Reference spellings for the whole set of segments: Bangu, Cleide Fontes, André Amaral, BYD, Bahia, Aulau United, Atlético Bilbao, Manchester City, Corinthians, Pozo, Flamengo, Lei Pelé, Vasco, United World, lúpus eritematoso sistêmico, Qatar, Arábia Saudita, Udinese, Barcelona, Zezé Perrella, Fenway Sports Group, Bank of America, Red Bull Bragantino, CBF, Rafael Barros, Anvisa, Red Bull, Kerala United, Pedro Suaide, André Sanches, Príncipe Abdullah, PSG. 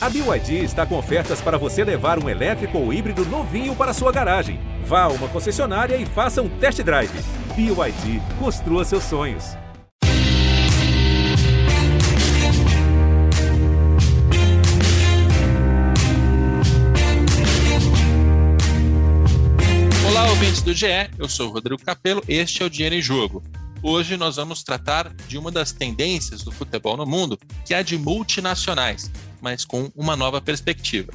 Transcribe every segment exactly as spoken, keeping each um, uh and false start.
A B Y D está com ofertas para você levar um elétrico ou híbrido novinho para sua garagem. Vá a uma concessionária e faça um test drive. B Y D, construa seus sonhos. Olá, ouvintes do G E, eu sou o Rodrigo Capelo, este é o Dinheiro em Jogo. Hoje nós vamos tratar de uma das tendências do futebol no mundo, que é a de multinacionais, mas com uma nova perspectiva.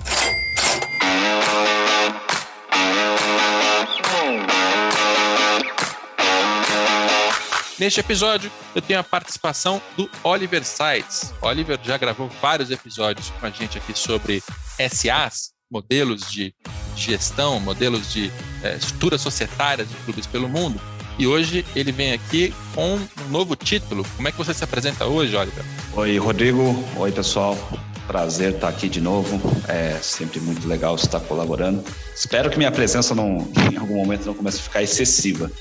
Neste episódio, eu tenho a participação do Oliver Seitz. Oliver já gravou vários episódios com a gente aqui sobre S As, modelos de gestão, modelos de é, estruturas societárias de clubes pelo mundo. E hoje ele vem aqui com um novo título. Como é que você se apresenta hoje, Oliver? Oi, Rodrigo. Oi, pessoal. Prazer estar aqui de novo. É sempre muito legal estar colaborando. Espero que minha presença não, em algum momento não comece a ficar excessiva.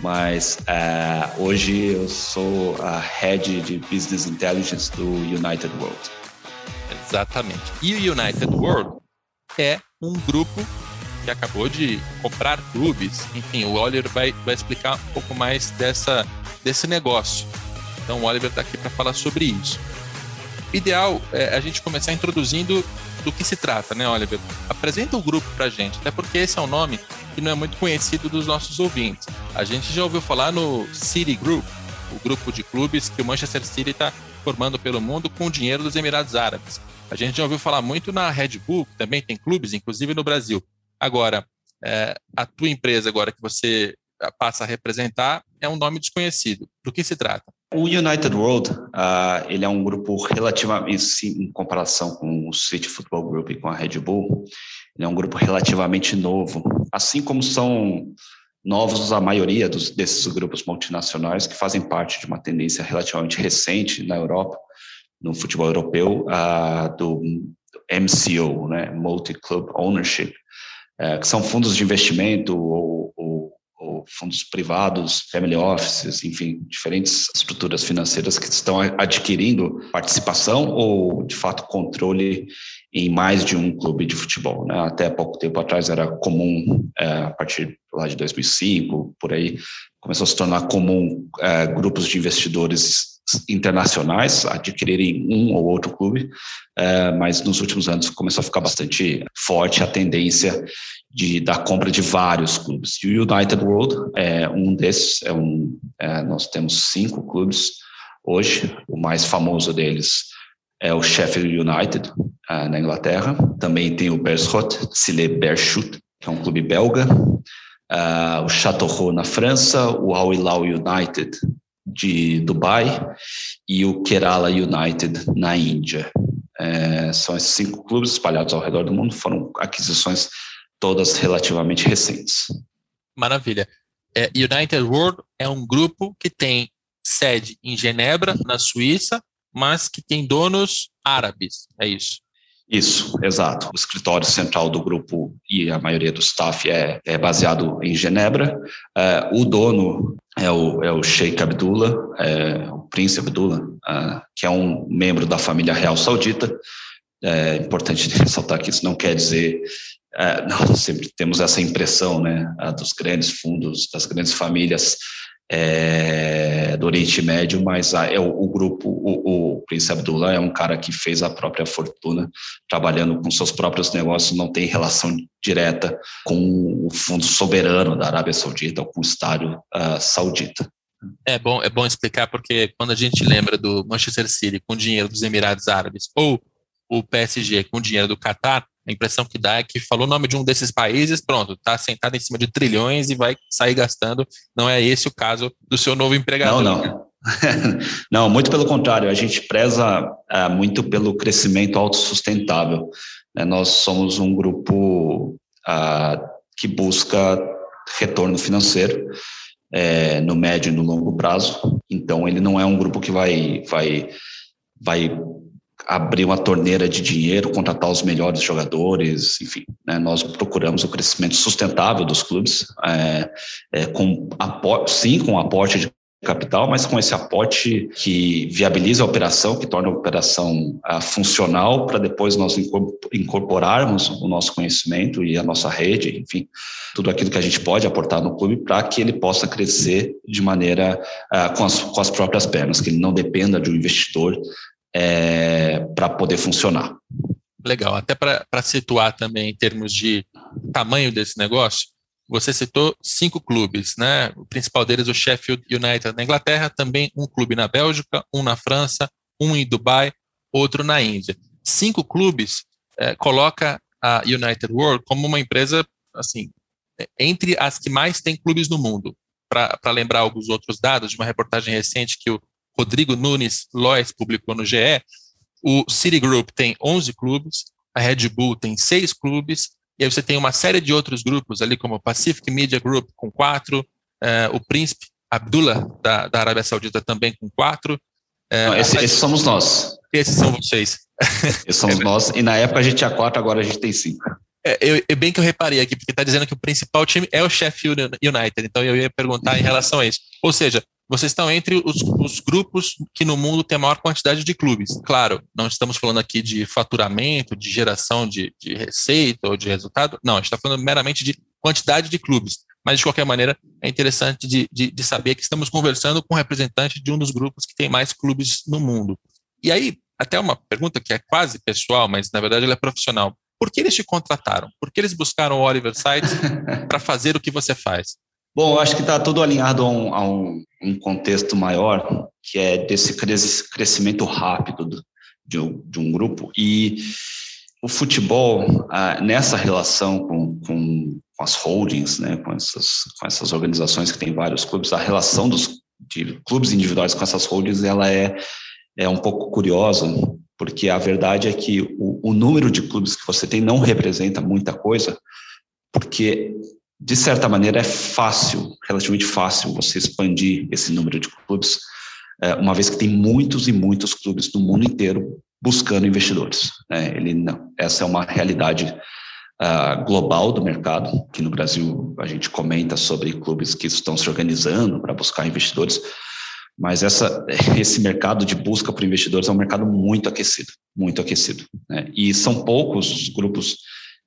Mas é, hoje eu sou a Head de Business Intelligence do United World. Exatamente. E o United World é um grupo que acabou de comprar clubes. Enfim, o Oliver vai, vai explicar um pouco mais dessa, desse negócio. Então, o Oliver está aqui para falar sobre isso. Ideal é a gente começar introduzindo do que se trata, né, Oliver? Apresenta o grupo para a gente, até porque esse é um nome que não é muito conhecido dos nossos ouvintes. A gente já ouviu falar no City Group, o grupo de clubes que o Manchester City está formando pelo mundo com o dinheiro dos Emirados Árabes. A gente já ouviu falar muito na Red Bull, que também tem clubes, inclusive no Brasil. Agora, é, a tua empresa agora que você passa a representar é um nome desconhecido. Do que se trata? O United World, uh, ele é um grupo relativamente, sim, em comparação com o City Football Group e com a Red Bull, ele é um grupo relativamente novo, assim como são novos a maioria dos, desses grupos multinacionais que fazem parte de uma tendência relativamente recente na Europa, no futebol europeu, uh, do M C O, né, Multi Club Ownership, É, que são fundos de investimento ou, ou, ou fundos privados, family offices, enfim, diferentes estruturas financeiras que estão adquirindo participação ou, de fato, controle em mais de um clube de futebol, né? Até pouco tempo atrás era comum, é, a partir lá de dois mil e cinco, por aí, começou a se tornar comum é, grupos de investidores internacionais adquirirem um ou outro clube, mas nos últimos anos começou a ficar bastante forte a tendência de, da compra de vários clubes. E o United World é um desses, é um, é, nós temos cinco clubes hoje, o mais famoso deles é o Sheffield United, na Inglaterra, também tem o Beerschot, se lê Beerschot, que é um clube belga, uh, o Châteauroux na França, o Aulau United de Dubai e o Kerala United na Índia. É, são esses cinco clubes espalhados ao redor do mundo, foram aquisições todas relativamente recentes. Maravilha. É, United World é um grupo que tem sede em Genebra, na Suíça, mas que tem donos árabes, é isso? Isso, exato. O escritório central do grupo e a maioria do staff é, é baseado em Genebra. É, o dono é o, é o Sheikh Abdullah, é, o Príncipe Abdullah, é, que é um membro da família real saudita. É importante ressaltar que isso não quer dizer... É, não, sempre temos essa impressão, né, dos grandes fundos, das grandes famílias É, do Oriente Médio, mas a, é o, o grupo, o, o Príncipe Abdullah é um cara que fez a própria fortuna trabalhando com seus próprios negócios, não tem relação direta com o fundo soberano da Arábia Saudita ou com o estádio uh, saudita. É bom, é bom explicar, porque quando a gente lembra do Manchester City com dinheiro dos Emirados Árabes ou o P S G com dinheiro do Qatar, a impressão que dá é que falou o nome de um desses países, pronto, está sentado em cima de trilhões e vai sair gastando. Não é esse o caso do seu novo empregador. Não, não. Não, muito pelo contrário. A gente preza é, muito pelo crescimento autossustentável. É, nós somos um grupo é, que busca retorno financeiro é, no médio e no longo prazo. Então, ele não é um grupo que vai... vai, vai abrir uma torneira de dinheiro, contratar os melhores jogadores, enfim, né, nós procuramos o crescimento sustentável dos clubes, é, é, com aporte, sim, com aporte de capital, mas com esse aporte que viabiliza a operação, que torna a operação ah, funcional, para depois nós incorporarmos o nosso conhecimento e a nossa rede, enfim, tudo aquilo que a gente pode aportar no clube para que ele possa crescer de maneira ah, com, as, com as próprias pernas, que ele não dependa de um investidor é, para poder funcionar. Legal, até para situar também em termos de tamanho desse negócio, você citou cinco clubes, né? O principal deles é o Sheffield United na Inglaterra, também um clube na Bélgica, um na França, um em Dubai, outro na Índia. Cinco clubes eh, coloca a United World como uma empresa, assim, entre as que mais tem clubes no mundo. Para lembrar alguns outros dados de uma reportagem recente que o Rodrigo Nunes Lois publicou no G E, o Citigroup tem onze clubes, a Red Bull tem seis clubes, e aí você tem uma série de outros grupos ali, como o Pacific Media Group com quatro, eh, o Príncipe Abdullah da, da Arábia Saudita também com quatro. Eh, Não, esse, a... Esses somos nós. Esses são vocês. Esses somos nós, e na época a gente tinha quatro, agora a gente tem cinco. É, eu, eu, bem que eu reparei aqui, porque está dizendo que o principal time é o Sheffield United, então eu ia perguntar uhum. em relação a isso. Ou seja, vocês estão entre os, os grupos que no mundo tem a maior quantidade de clubes. Claro, não estamos falando aqui de faturamento, de geração de, de receita ou de resultado. Não, a gente está falando meramente de quantidade de clubes. Mas, de qualquer maneira, é interessante de, de, de saber que estamos conversando com um representante de um dos grupos que tem mais clubes no mundo. E aí, até uma pergunta que é quase pessoal, mas, na verdade, ela é profissional. Por que eles te contrataram? Por que eles buscaram o Oliver Seitz para fazer o que você faz? Bom, eu acho que está tudo alinhado a, um, a um, um contexto maior, que é desse crescimento rápido do, de, um, de um grupo. E o futebol, ah, nessa relação com, com as holdings, né, com, essas, com essas organizações que tem vários clubes, a relação dos de clubes individuais com essas holdings, ela é, é um pouco curiosa, porque a verdade é que o, o número de clubes que você tem não representa muita coisa, porque... de certa maneira, é fácil, relativamente fácil, você expandir esse número de clubes, uma vez que tem muitos e muitos clubes do mundo inteiro buscando investidores. Ele não, essa é uma realidade uh, global do mercado, que no Brasil a gente comenta sobre clubes que estão se organizando para buscar investidores, mas essa, esse mercado de busca por investidores é um mercado muito aquecido, muito aquecido. Né? E são poucos os grupos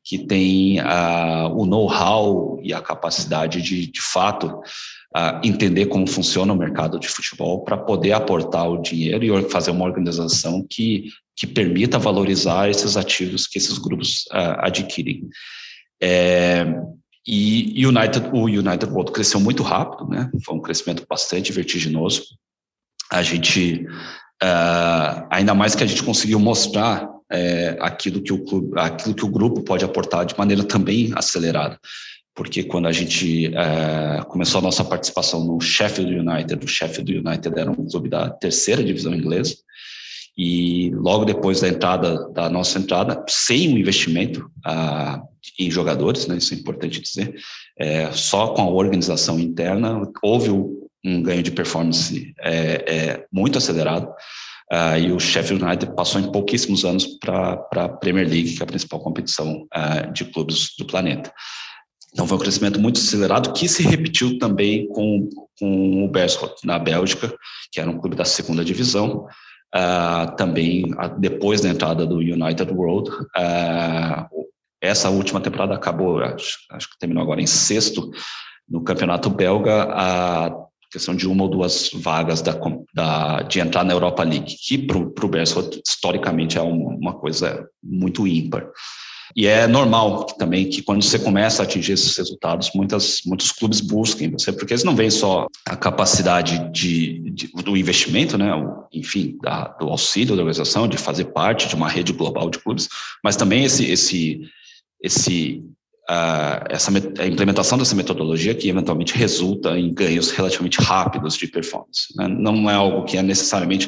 que tem uh, o know-how e a capacidade de, de fato, uh, entender como funciona o mercado de futebol para poder aportar o dinheiro e fazer uma organização que, que permita valorizar esses ativos que esses grupos uh, adquirem. É, e United, o United World cresceu muito rápido, né? Foi um crescimento bastante vertiginoso. A gente, uh, ainda mais que a gente conseguiu mostrar É, aquilo que o clube, aquilo que o grupo pode aportar de maneira também acelerada, porque quando a gente é, começou a nossa participação no Sheffield United, o Sheffield United era um clube da terceira divisão inglesa, e logo depois da entrada, da nossa entrada, sem um investimento ah, em jogadores, né, isso é importante dizer, é, só com a organização interna, houve um ganho de performance é, é, muito acelerado. Uh, e o Sheffield United passou em pouquíssimos anos para a Premier League, que é a principal competição uh, de clubes do planeta. Então foi um crescimento muito acelerado, que se repetiu também com, com o Beerschot na Bélgica, que era um clube da segunda divisão. Uh, também, uh, depois da entrada do United World, uh, essa última temporada acabou, acho, acho que terminou agora em sexto, no campeonato belga, a uh, questão de uma ou duas vagas da, da, de entrar na Europa League, que para o Beerschot, historicamente, é uma, uma coisa muito ímpar. E é normal que, também que quando você começa a atingir esses resultados, muitas, muitos clubes busquem você, porque eles não veem só a capacidade de, de, do investimento, né, enfim, da, do auxílio da organização, de fazer parte de uma rede global de clubes, mas também esse... esse, esse Uh, essa met- a implementação dessa metodologia que eventualmente resulta em ganhos relativamente rápidos de performance. Né? Não é algo que é necessariamente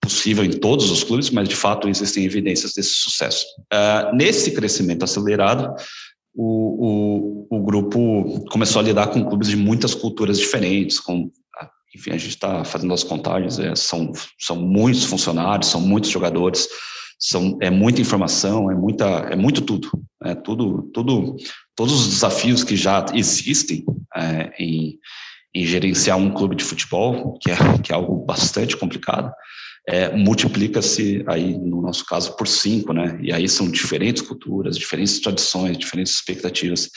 possível em todos os clubes, mas de fato existem evidências desse sucesso. Uh, nesse crescimento acelerado, o, o, o grupo começou a lidar com clubes de muitas culturas diferentes, com, enfim, a gente está fazendo as contagens, é, são, são muitos funcionários, são muitos jogadores, São, é muita informação, é, muita, é muito tudo, é tudo, tudo, todos os desafios que já existem é, em, e gerenciar um clube de futebol, que é, que é algo bastante complicado, é, multiplica-se aí, no nosso caso, por cinco, né? E aí são diferentes culturas, diferentes tradições, diferentes expectativas.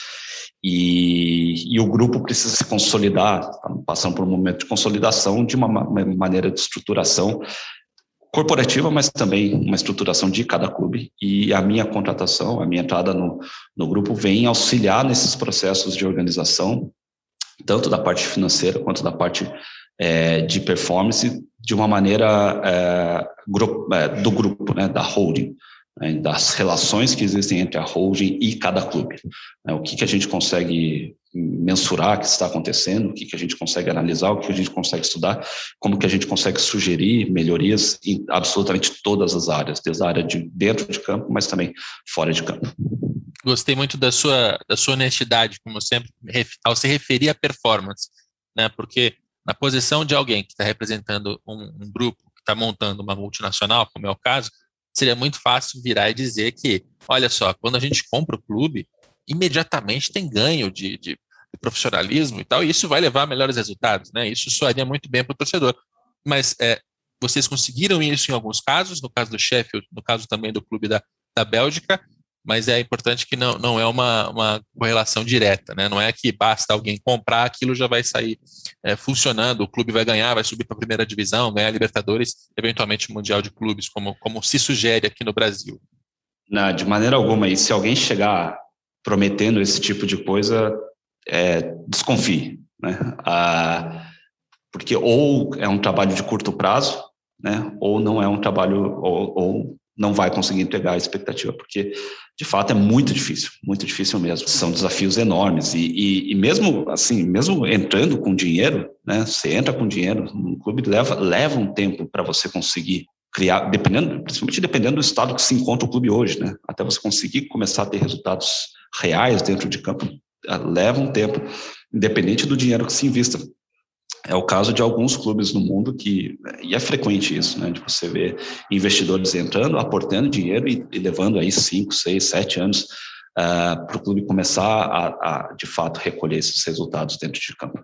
E, e o grupo precisa se consolidar, tá passando por um momento de consolidação, de uma, uma maneira de estruturação corporativa, mas também uma estruturação de cada clube. E a minha contratação, a minha entrada no, no grupo vem auxiliar nesses processos de organização, tanto da parte financeira quanto da parte é, de performance, de uma maneira é, grupo, é, do grupo, né, da holding, né, das relações que existem entre a holding e cada clube. Né, o que, que a gente consegue mensurar que está acontecendo, o que, que a gente consegue analisar, o que a gente consegue estudar, como que a gente consegue sugerir melhorias em absolutamente todas as áreas, desde a área de dentro de campo, mas também fora de campo. Gostei muito da sua, da sua honestidade, como sempre, ao se referir à performance, né? Porque na posição de alguém que está representando um, um grupo, que está montando uma multinacional, como é o caso, seria muito fácil virar e dizer que, olha só, quando a gente compra o clube, imediatamente tem ganho de, de, de profissionalismo e tal, e isso vai levar a melhores resultados, né? Isso soaria muito bem para o torcedor. Mas é, vocês conseguiram isso em alguns casos, no caso do Sheffield, no caso também do clube da, da Bélgica, mas é importante que não, não é uma, uma correlação direta, né? Não é que basta alguém comprar, aquilo já vai sair é, funcionando, o clube vai ganhar, vai subir para a primeira divisão, ganhar Libertadores, eventualmente Mundial de Clubes, como, como se sugere aqui no Brasil. Não, de maneira alguma, e se alguém chegar prometendo esse tipo de coisa, é, desconfie, né? Ah, porque ou é um trabalho de curto prazo, né? Ou não é um trabalho... ou, ou não vai conseguir entregar a expectativa, porque, de fato, é muito difícil, muito difícil mesmo. São desafios enormes. E, e, e mesmo assim, mesmo entrando com dinheiro, né, você entra com dinheiro no clube, leva, leva um tempo para você conseguir criar, dependendo, principalmente dependendo do estado que se encontra o clube hoje, né, até você conseguir começar a ter resultados reais dentro de campo, leva um tempo, independente do dinheiro que se invista. É o caso de alguns clubes no mundo que, e é frequente isso, né, de você ver investidores entrando, aportando dinheiro e, e levando aí cinco, seis, sete anos uh, para o clube começar a, a, de fato, recolher esses resultados dentro de campo.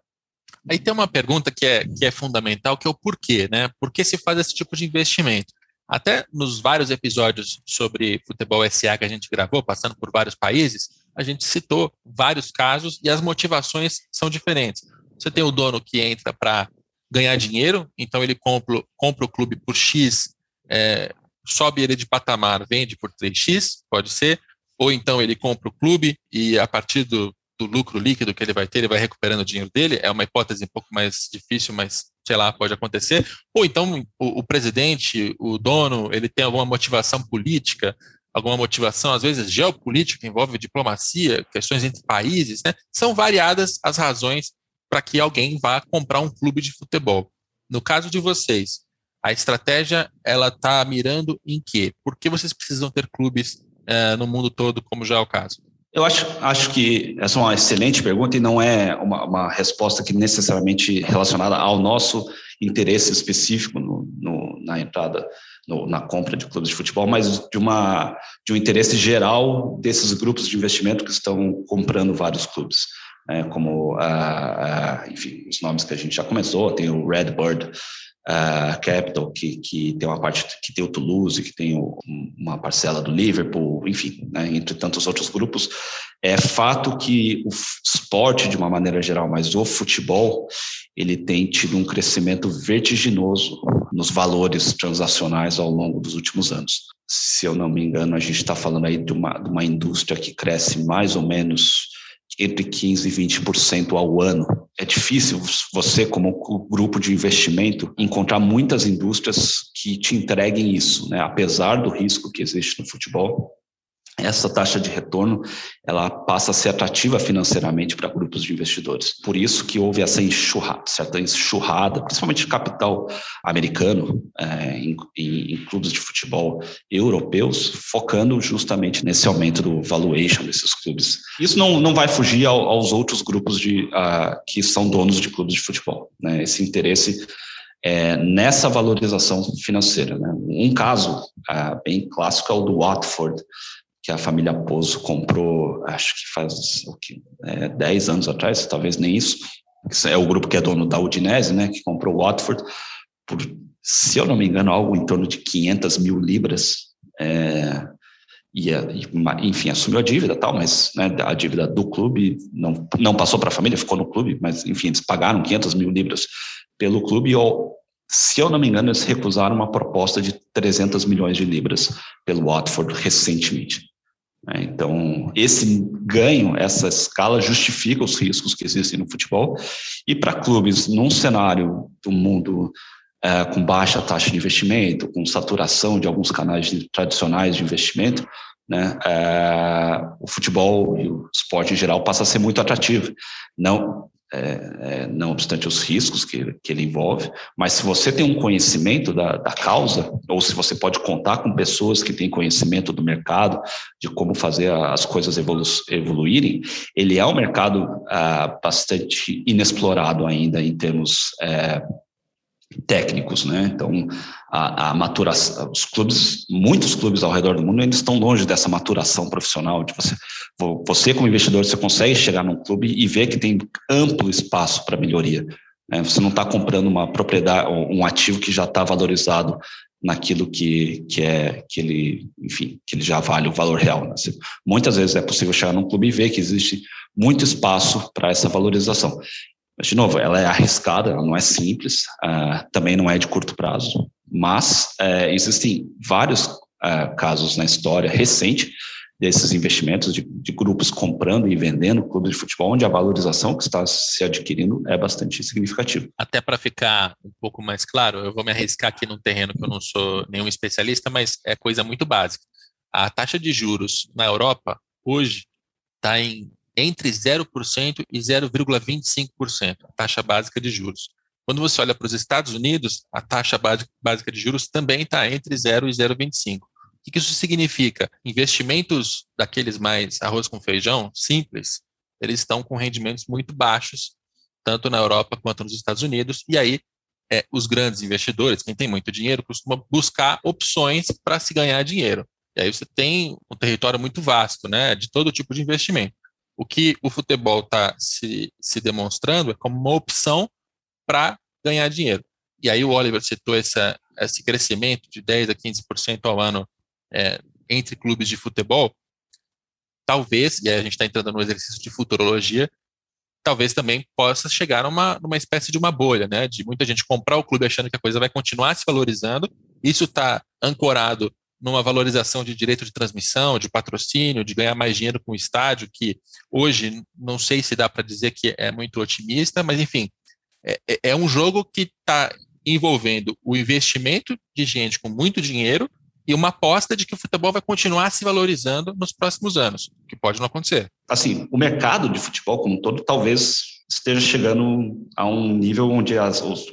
Aí tem uma pergunta que é, que é fundamental, que é o porquê, né? Por que se faz esse tipo de investimento? Até nos vários episódios sobre futebol S A que a gente gravou, passando por vários países, a gente citou vários casos e as motivações são diferentes. Você tem o dono que entra para ganhar dinheiro, então ele compra, compra o clube por X, é, sobe ele de patamar, vende por três X, pode ser, ou então ele compra o clube e a partir do, do lucro líquido que ele vai ter, ele vai recuperando o dinheiro dele, é uma hipótese um pouco mais difícil, mas sei lá, pode acontecer, ou então o, o presidente, o dono, ele tem alguma motivação política, alguma motivação, às vezes geopolítica, envolve diplomacia, questões entre países, né? São variadas as razões para que alguém vá comprar um clube de futebol. No caso de vocês, a estratégia ela está mirando em quê? Por que vocês precisam ter clubes eh, no mundo todo, como já é o caso? Eu acho, acho que essa é uma excelente pergunta e não é uma, uma resposta que necessariamente relacionada ao nosso interesse específico no, no, na entrada, no, na compra de clubes de futebol, mas de, uma, de um interesse geral desses grupos de investimento que estão comprando vários clubes. É, como ah, enfim, os nomes que a gente já começou, tem o Red Bull ah, Capital, que, que tem uma parte que tem o Toulouse, que tem o, uma parcela do Liverpool, enfim, né, entre tantos outros grupos. É fato que o esporte, de uma maneira geral, mas o futebol, ele tem tido um crescimento vertiginoso nos valores transacionais ao longo dos últimos anos. Se eu não me engano, a gente está falando aí de uma, de uma indústria que cresce mais ou menos entre quinze por cento e vinte por cento ao ano. É difícil você, como grupo de investimento, encontrar muitas indústrias que te entreguem isso, né? Apesar do risco que existe no futebol, essa taxa de retorno ela passa a ser atrativa financeiramente para grupos de investidores. Por isso que houve essa enxurrada, certa enxurrada, principalmente de capital americano, é, em, em clubes de futebol europeus, focando justamente nesse aumento do valuation desses clubes. Isso não, não vai fugir ao, aos outros grupos de, uh, que são donos de clubes de futebol, né? Esse interesse é, nessa valorização financeira, né? Um caso uh, bem clássico é o do Watford, que a família Pozo comprou, acho que faz o que, é, dez anos atrás, talvez nem isso, que é o grupo que é dono da Udinese, né, que comprou o Watford, por, se eu não me engano, algo em torno de quinhentas mil libras, é, e, enfim, assumiu a dívida e tal, mas, né, a dívida do clube não, não passou para a família, ficou no clube, mas, enfim, eles pagaram quinhentas mil libras pelo clube e, ó, se eu não me engano, eles recusaram uma proposta de trezentos milhões de libras pelo Watford recentemente. Então, esse ganho, essa escala justifica os riscos que existem no futebol. E para clubes, num cenário do mundo é, com baixa taxa de investimento, com saturação de alguns canais de, tradicionais de investimento, né, é, o futebol e o esporte em geral passa a ser muito atrativo. Não, é, é, não obstante os riscos que, que ele envolve, mas se você tem um conhecimento da, da causa, ou se você pode contar com pessoas que têm conhecimento do mercado, de como fazer as coisas evolu- evoluírem, ele é um mercado ah, bastante inexplorado ainda em termos é, técnicos, né? Então, a, a maturação, os clubes, muitos clubes ao redor do mundo ainda estão longe dessa maturação profissional. De você, você como investidor, você consegue chegar num clube e ver que tem amplo espaço para melhoria, né? Você não está comprando uma propriedade, um ativo que já está valorizado naquilo que, que é que ele, enfim, que ele já vale o valor real, né? Muitas vezes é possível chegar num clube e ver que existe muito espaço para essa valorização. Mas, de novo, ela é arriscada, ela não é simples, uh, também não é de curto prazo, mas uh, existem vários uh, casos na história recente desses investimentos de, de grupos comprando e vendendo clubes de futebol, onde a valorização que está se adquirindo é bastante significativa. Até para ficar um pouco mais claro, eu vou me arriscar aqui num terreno que eu não sou nenhum especialista, mas é coisa muito básica. A taxa de juros na Europa hoje está em entre zero por cento e zero vírgula vinte e cinco por cento, a taxa básica de juros. Quando você olha para os Estados Unidos, a taxa básica de juros também está entre zero e zero vírgula vinte e cinco. O que isso significa? Investimentos daqueles mais arroz com feijão, simples, eles estão com rendimentos muito baixos, tanto na Europa quanto nos Estados Unidos, e aí é, os grandes investidores, quem tem muito dinheiro, costuma buscar opções para se ganhar dinheiro. E aí você tem um território muito vasto, né, de todo tipo de investimento. O que o futebol está se, se demonstrando é como uma opção para ganhar dinheiro. E aí o Oliver citou essa, esse crescimento de dez por cento a quinze por cento ao ano é, entre clubes de futebol. Talvez, e aí a gente está entrando no exercício de futurologia, talvez também possa chegar numa, numa espécie de uma bolha, né? De muita gente comprar o clube achando que a coisa vai continuar se valorizando. Isso está ancorado numa valorização de direito de transmissão, de patrocínio, de ganhar mais dinheiro com o estádio, que hoje não sei se dá para dizer que é muito otimista, mas enfim, é, é um jogo que está envolvendo o investimento de gente com muito dinheiro e uma aposta de que o futebol vai continuar se valorizando nos próximos anos, que pode não acontecer. Assim, o mercado de futebol como um todo talvez esteja chegando a um nível onde as, os,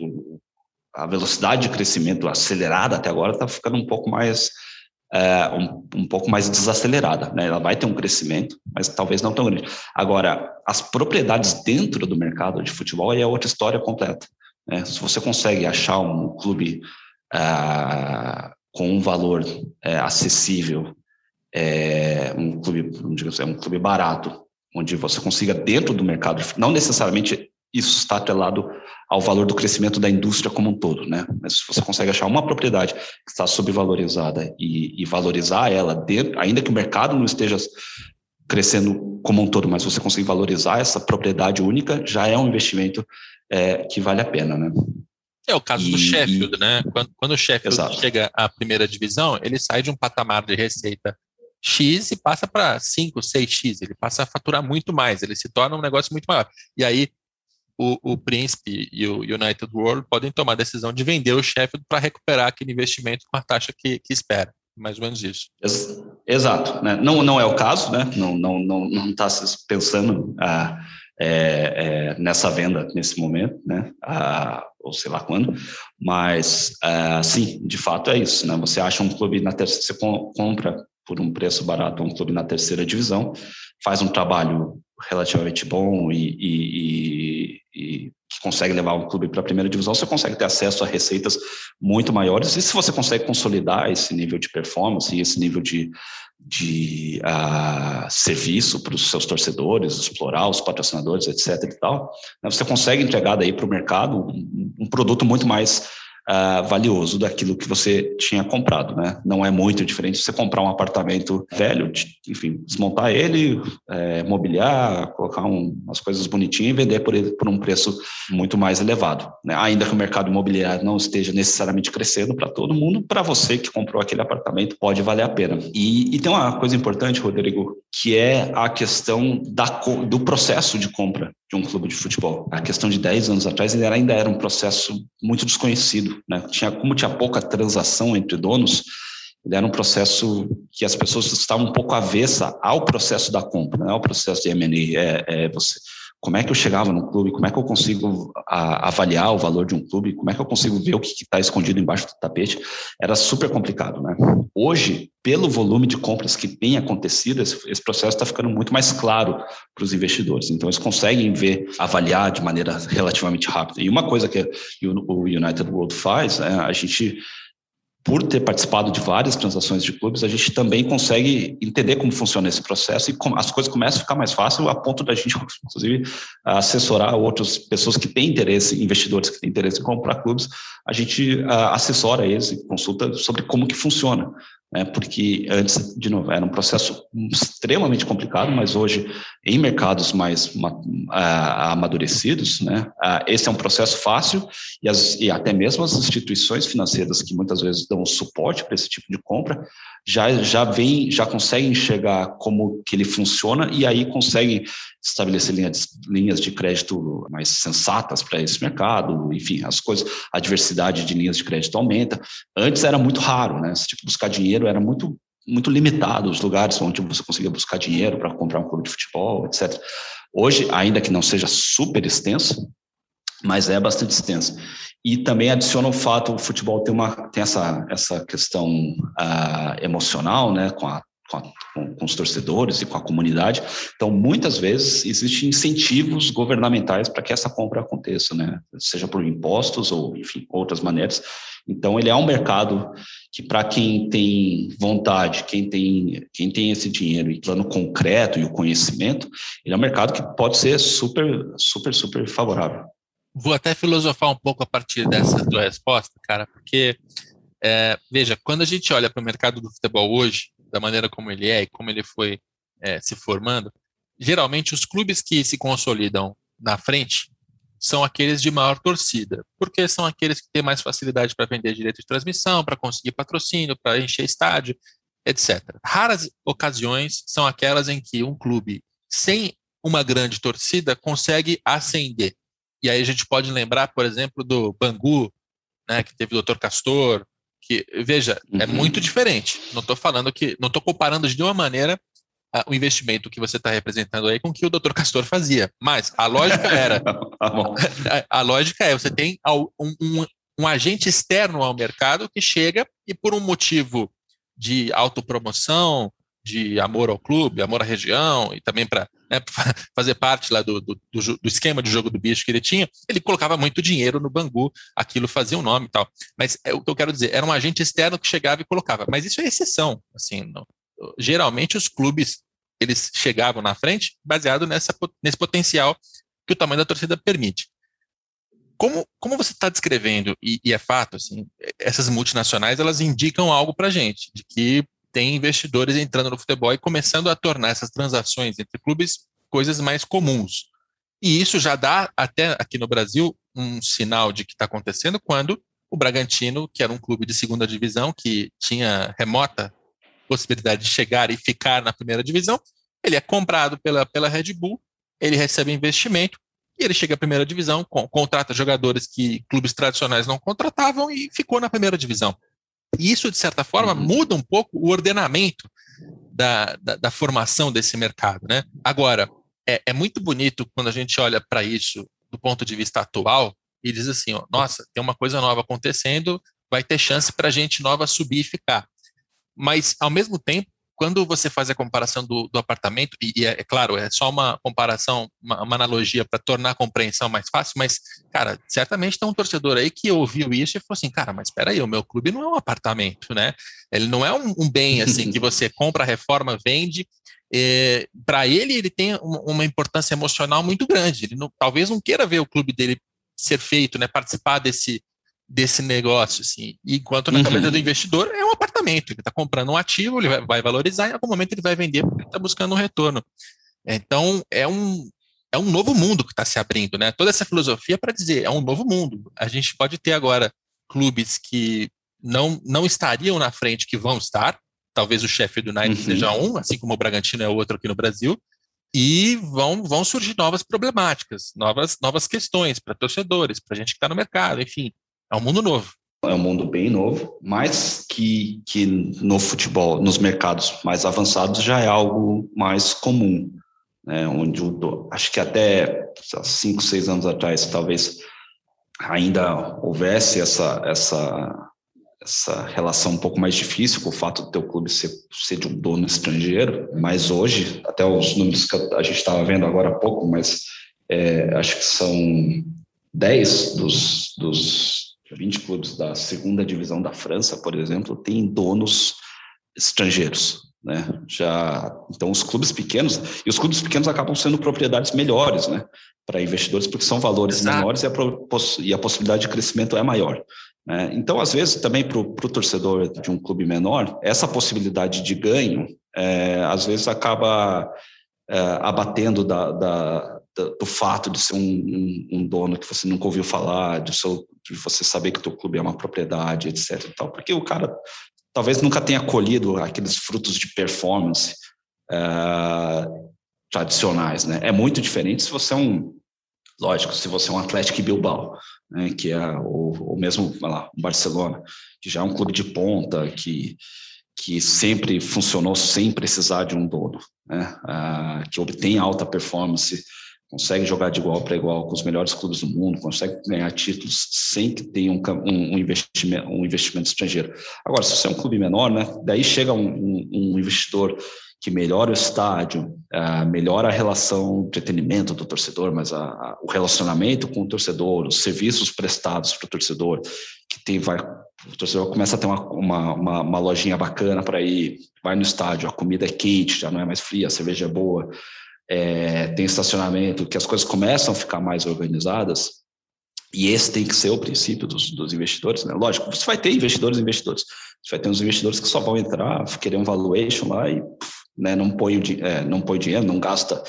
a velocidade de crescimento acelerada até agora está ficando um pouco mais... Uh, um, um pouco mais desacelerada, né? Ela vai ter um crescimento, mas talvez não tão grande. Agora, as propriedades dentro do mercado de futebol é outra história completa, né? Se você consegue achar um clube uh, com um valor uh, acessível, uh, um clube, digamos assim, um clube barato, onde você consiga dentro do mercado, não necessariamente isso está atrelado ao valor do crescimento da indústria como um todo, né? Mas se você consegue achar uma propriedade que está subvalorizada e, e valorizar ela, dentro, ainda que o mercado não esteja crescendo como um todo, mas você conseguir valorizar essa propriedade única, já é um investimento é, que vale a pena, né? É o caso e, do Sheffield, e... né? Quando, quando o Sheffield Exato. Chega à primeira divisão, ele sai de um patamar de receita X e passa para cinco, seis x, ele passa a faturar muito mais, ele se torna um negócio muito maior. E aí, O, o Príncipe e o United World podem tomar a decisão de vender o Sheffield para recuperar aquele investimento com a taxa que, que espera, mais ou menos isso. Exato, né? Não, não é o caso, né? Não está não, não, não pensando ah, é, é, nessa venda nesse momento, né? Ah, ou sei lá quando, mas ah, sim, de fato é isso, né? Você acha um clube na terceira, você compra por um preço barato um clube na terceira divisão, faz um trabalho relativamente bom e, e, e, e consegue levar um clube para a primeira divisão, você consegue ter acesso a receitas muito maiores, e se você consegue consolidar esse nível de performance e esse nível de, de uh, serviço para os seus torcedores, explorar os patrocinadores, etc e tal, né, você consegue entregar daí para o mercado um, um produto muito mais uh, valioso daquilo que você tinha comprado, né? Não é muito diferente você comprar um apartamento velho, enfim, desmontar ele, é, mobiliar, colocar um, umas coisas bonitinhas e vender por, por um preço muito mais elevado, né? Ainda que o mercado imobiliário não esteja necessariamente crescendo para todo mundo, para você que comprou aquele apartamento pode valer a pena. E, e tem uma coisa importante, Rodrigo, que é a questão da, do processo de compra de um clube de futebol. A questão de dez anos atrás ele ainda era um processo muito desconhecido, né? Tinha, como tinha pouca transação entre donos, ele era um processo que as pessoas estavam um pouco avessa ao processo da compra, né? O processo de M and A é, é você... Como é que eu chegava no clube? Como é que eu consigo a, avaliar o valor de um clube? Como é que eu consigo ver o que está escondido embaixo do tapete? Era super complicado, né? Hoje, pelo volume de compras que tem acontecido, esse, esse processo está ficando muito mais claro para os investidores. Então, eles conseguem ver, avaliar de maneira relativamente rápida. E uma coisa que o United World faz, né, a gente... por ter participado de várias transações de clubes, a gente também consegue entender como funciona esse processo e como as coisas começam a ficar mais fáceis, a ponto da gente, inclusive, assessorar outras pessoas que têm interesse, investidores que têm interesse em comprar clubes, a gente assessora eles e consulta sobre como que funciona, né? Porque antes, de novo, era um processo extremamente complicado, mas hoje, em mercados mais amadurecidos, né, esse é um processo fácil e, as, e até mesmo as instituições financeiras que muitas vezes dão suporte para esse tipo de compra, já, já vem, já conseguem enxergar como que ele funciona e aí conseguem estabelecer linhas, linhas de crédito mais sensatas para esse mercado, enfim, as coisas, a diversidade de linhas de crédito aumenta. Antes era muito raro, né? Esse tipo de buscar dinheiro era muito, muito limitado, os lugares onde você conseguia buscar dinheiro para comprar um clube de futebol, etcétera. Hoje, ainda que não seja super extenso, mas é bastante extenso. E também adiciona o fato, o futebol tem, uma, tem essa, essa questão uh, emocional, né, com, a, com, a, com os torcedores e com a comunidade. Então, muitas vezes, existem incentivos governamentais para que essa compra aconteça, né, seja por impostos ou, enfim, outras maneiras. Então, ele é um mercado que, para quem tem vontade, quem tem, quem tem esse dinheiro e plano concreto e o conhecimento, ele é um mercado que pode ser super, super, super favorável. Vou até filosofar um pouco a partir dessa tua resposta, cara, porque, é, veja, quando a gente olha para o mercado do futebol hoje, da maneira como ele é e como ele foi é, se formando, geralmente os clubes que se consolidam na frente são aqueles de maior torcida, porque são aqueles que têm mais facilidade para vender direito de transmissão, para conseguir patrocínio, para encher estádio, etcétera. Raras ocasiões são aquelas em que um clube sem uma grande torcida consegue ascender. E aí a gente pode lembrar, por exemplo, do Bangu, né, que teve o doutor Castor, que, veja, uhum. é muito diferente. Não estou falando que, não estou comparando de nenhuma maneira a, o investimento que você está representando aí com o que o doutor Castor fazia. Mas a lógica era, a, a lógica é, você tem um, um, um agente externo ao mercado que chega e por um motivo de autopromoção, de amor ao clube, amor à região e também para né, fazer parte lá do, do, do esquema de jogo do bicho que ele tinha, ele colocava muito dinheiro no Bangu, aquilo fazia um nome e tal. Mas é, o que eu quero dizer, era um agente externo que chegava e colocava. Mas isso é exceção. Assim, não, geralmente os clubes eles chegavam na frente baseado nessa, nesse potencial que o tamanho da torcida permite. Como, como você está descrevendo, e, e é fato, assim, essas multinacionais elas indicam algo para a gente, de que tem investidores entrando no futebol e começando a tornar essas transações entre clubes coisas mais comuns. E isso já dá, até aqui no Brasil, um sinal de que está acontecendo quando o Bragantino, que era um clube de segunda divisão, que tinha remota possibilidade de chegar e ficar na primeira divisão, ele é comprado pela, pela Red Bull, ele recebe investimento e ele chega à primeira divisão, com, contrata jogadores que clubes tradicionais não contratavam e ficou na primeira divisão. E isso, de certa forma, muda um pouco o ordenamento da, da, da formação desse mercado, né? Agora, é, é muito bonito quando a gente olha para isso do ponto de vista atual e diz assim, ó, nossa, tem uma coisa nova acontecendo, vai ter chance para gente nova subir e ficar. Mas, ao mesmo tempo, quando você faz a comparação do, do apartamento, e, e é, é claro, é só uma comparação, uma, uma analogia para tornar a compreensão mais fácil, mas, cara, certamente tem um torcedor aí que ouviu isso e falou assim, cara, mas espera aí, o meu clube não é um apartamento, né? Ele não é um, um bem, assim, que você compra, reforma, vende. É, para ele, ele tem uma importância emocional muito grande. Ele não, talvez não queira ver o clube dele ser feito, né, participar desse, desse negócio, assim. Enquanto na uhum. cabeça do investidor é um apartamento, ele está comprando um ativo, ele vai, vai valorizar e em algum momento ele vai vender porque ele está buscando um retorno. Então, é um, é um novo mundo que está se abrindo, né? Toda essa filosofia é para dizer, é um novo mundo. A gente pode ter agora clubes que não, não estariam na frente, que vão estar. Talvez o Sheffield United uhum. seja um, assim como o Bragantino é outro aqui no Brasil, e vão, vão surgir novas problemáticas, novas, novas questões para torcedores, para gente que está no mercado, enfim, é um mundo novo. É um mundo bem novo, mas que, que no futebol, nos mercados mais avançados, já é algo mais comum, né? Onde o, acho que até cinco, seis anos atrás, talvez ainda houvesse essa... essa essa relação um pouco mais difícil com o fato do teu clube ser, ser de um dono estrangeiro, mas hoje, até os números que a gente estava vendo agora há pouco, mas é, acho que são dez dos, dos vinte clubes da segunda divisão da França, por exemplo, têm donos estrangeiros, né? Já, então, os clubes pequenos, e os clubes pequenos acabam sendo propriedades melhores, né, para investidores, porque são valores Exato. menores e a, e a possibilidade de crescimento é maior. É, então, às vezes, também para o torcedor de um clube menor, essa possibilidade de ganho, é, às vezes, acaba é, abatendo da, da, da, do fato de ser um, um, um dono que você nunca ouviu falar, de, seu, de você saber que o teu clube é uma propriedade, etcétera e tal, porque o cara talvez nunca tenha colhido aqueles frutos de performance é, tradicionais, né? É muito diferente se você é um... Lógico, se você é um Atlético Bilbao, né, que é ou, ou mesmo lá, Barcelona, que já é um clube de ponta, que, que sempre funcionou sem precisar de um dono, né, ah, que obtém alta performance, consegue jogar de igual para igual com os melhores clubes do mundo, consegue ganhar títulos sem que tenha um, um, um, investimento, um investimento estrangeiro. Agora, se você é um clube menor, né, daí chega um, um, um investidor que melhora o estádio, uh, melhora a relação de entretenimento do torcedor, mas a, a, o relacionamento com o torcedor, os serviços prestados para o torcedor, que tem, vai, o torcedor começa a ter uma, uma, uma, uma lojinha bacana para ir, vai no estádio, a comida é quente, já não é mais fria, a cerveja é boa, é, tem estacionamento, que as coisas começam a ficar mais organizadas, e esse tem que ser o princípio dos, dos investidores, né? Lógico, você vai ter investidores e investidores, você vai ter uns investidores que só vão entrar, querer um valuation lá e... Puf, né, não, põe, é, não põe dinheiro, não gasta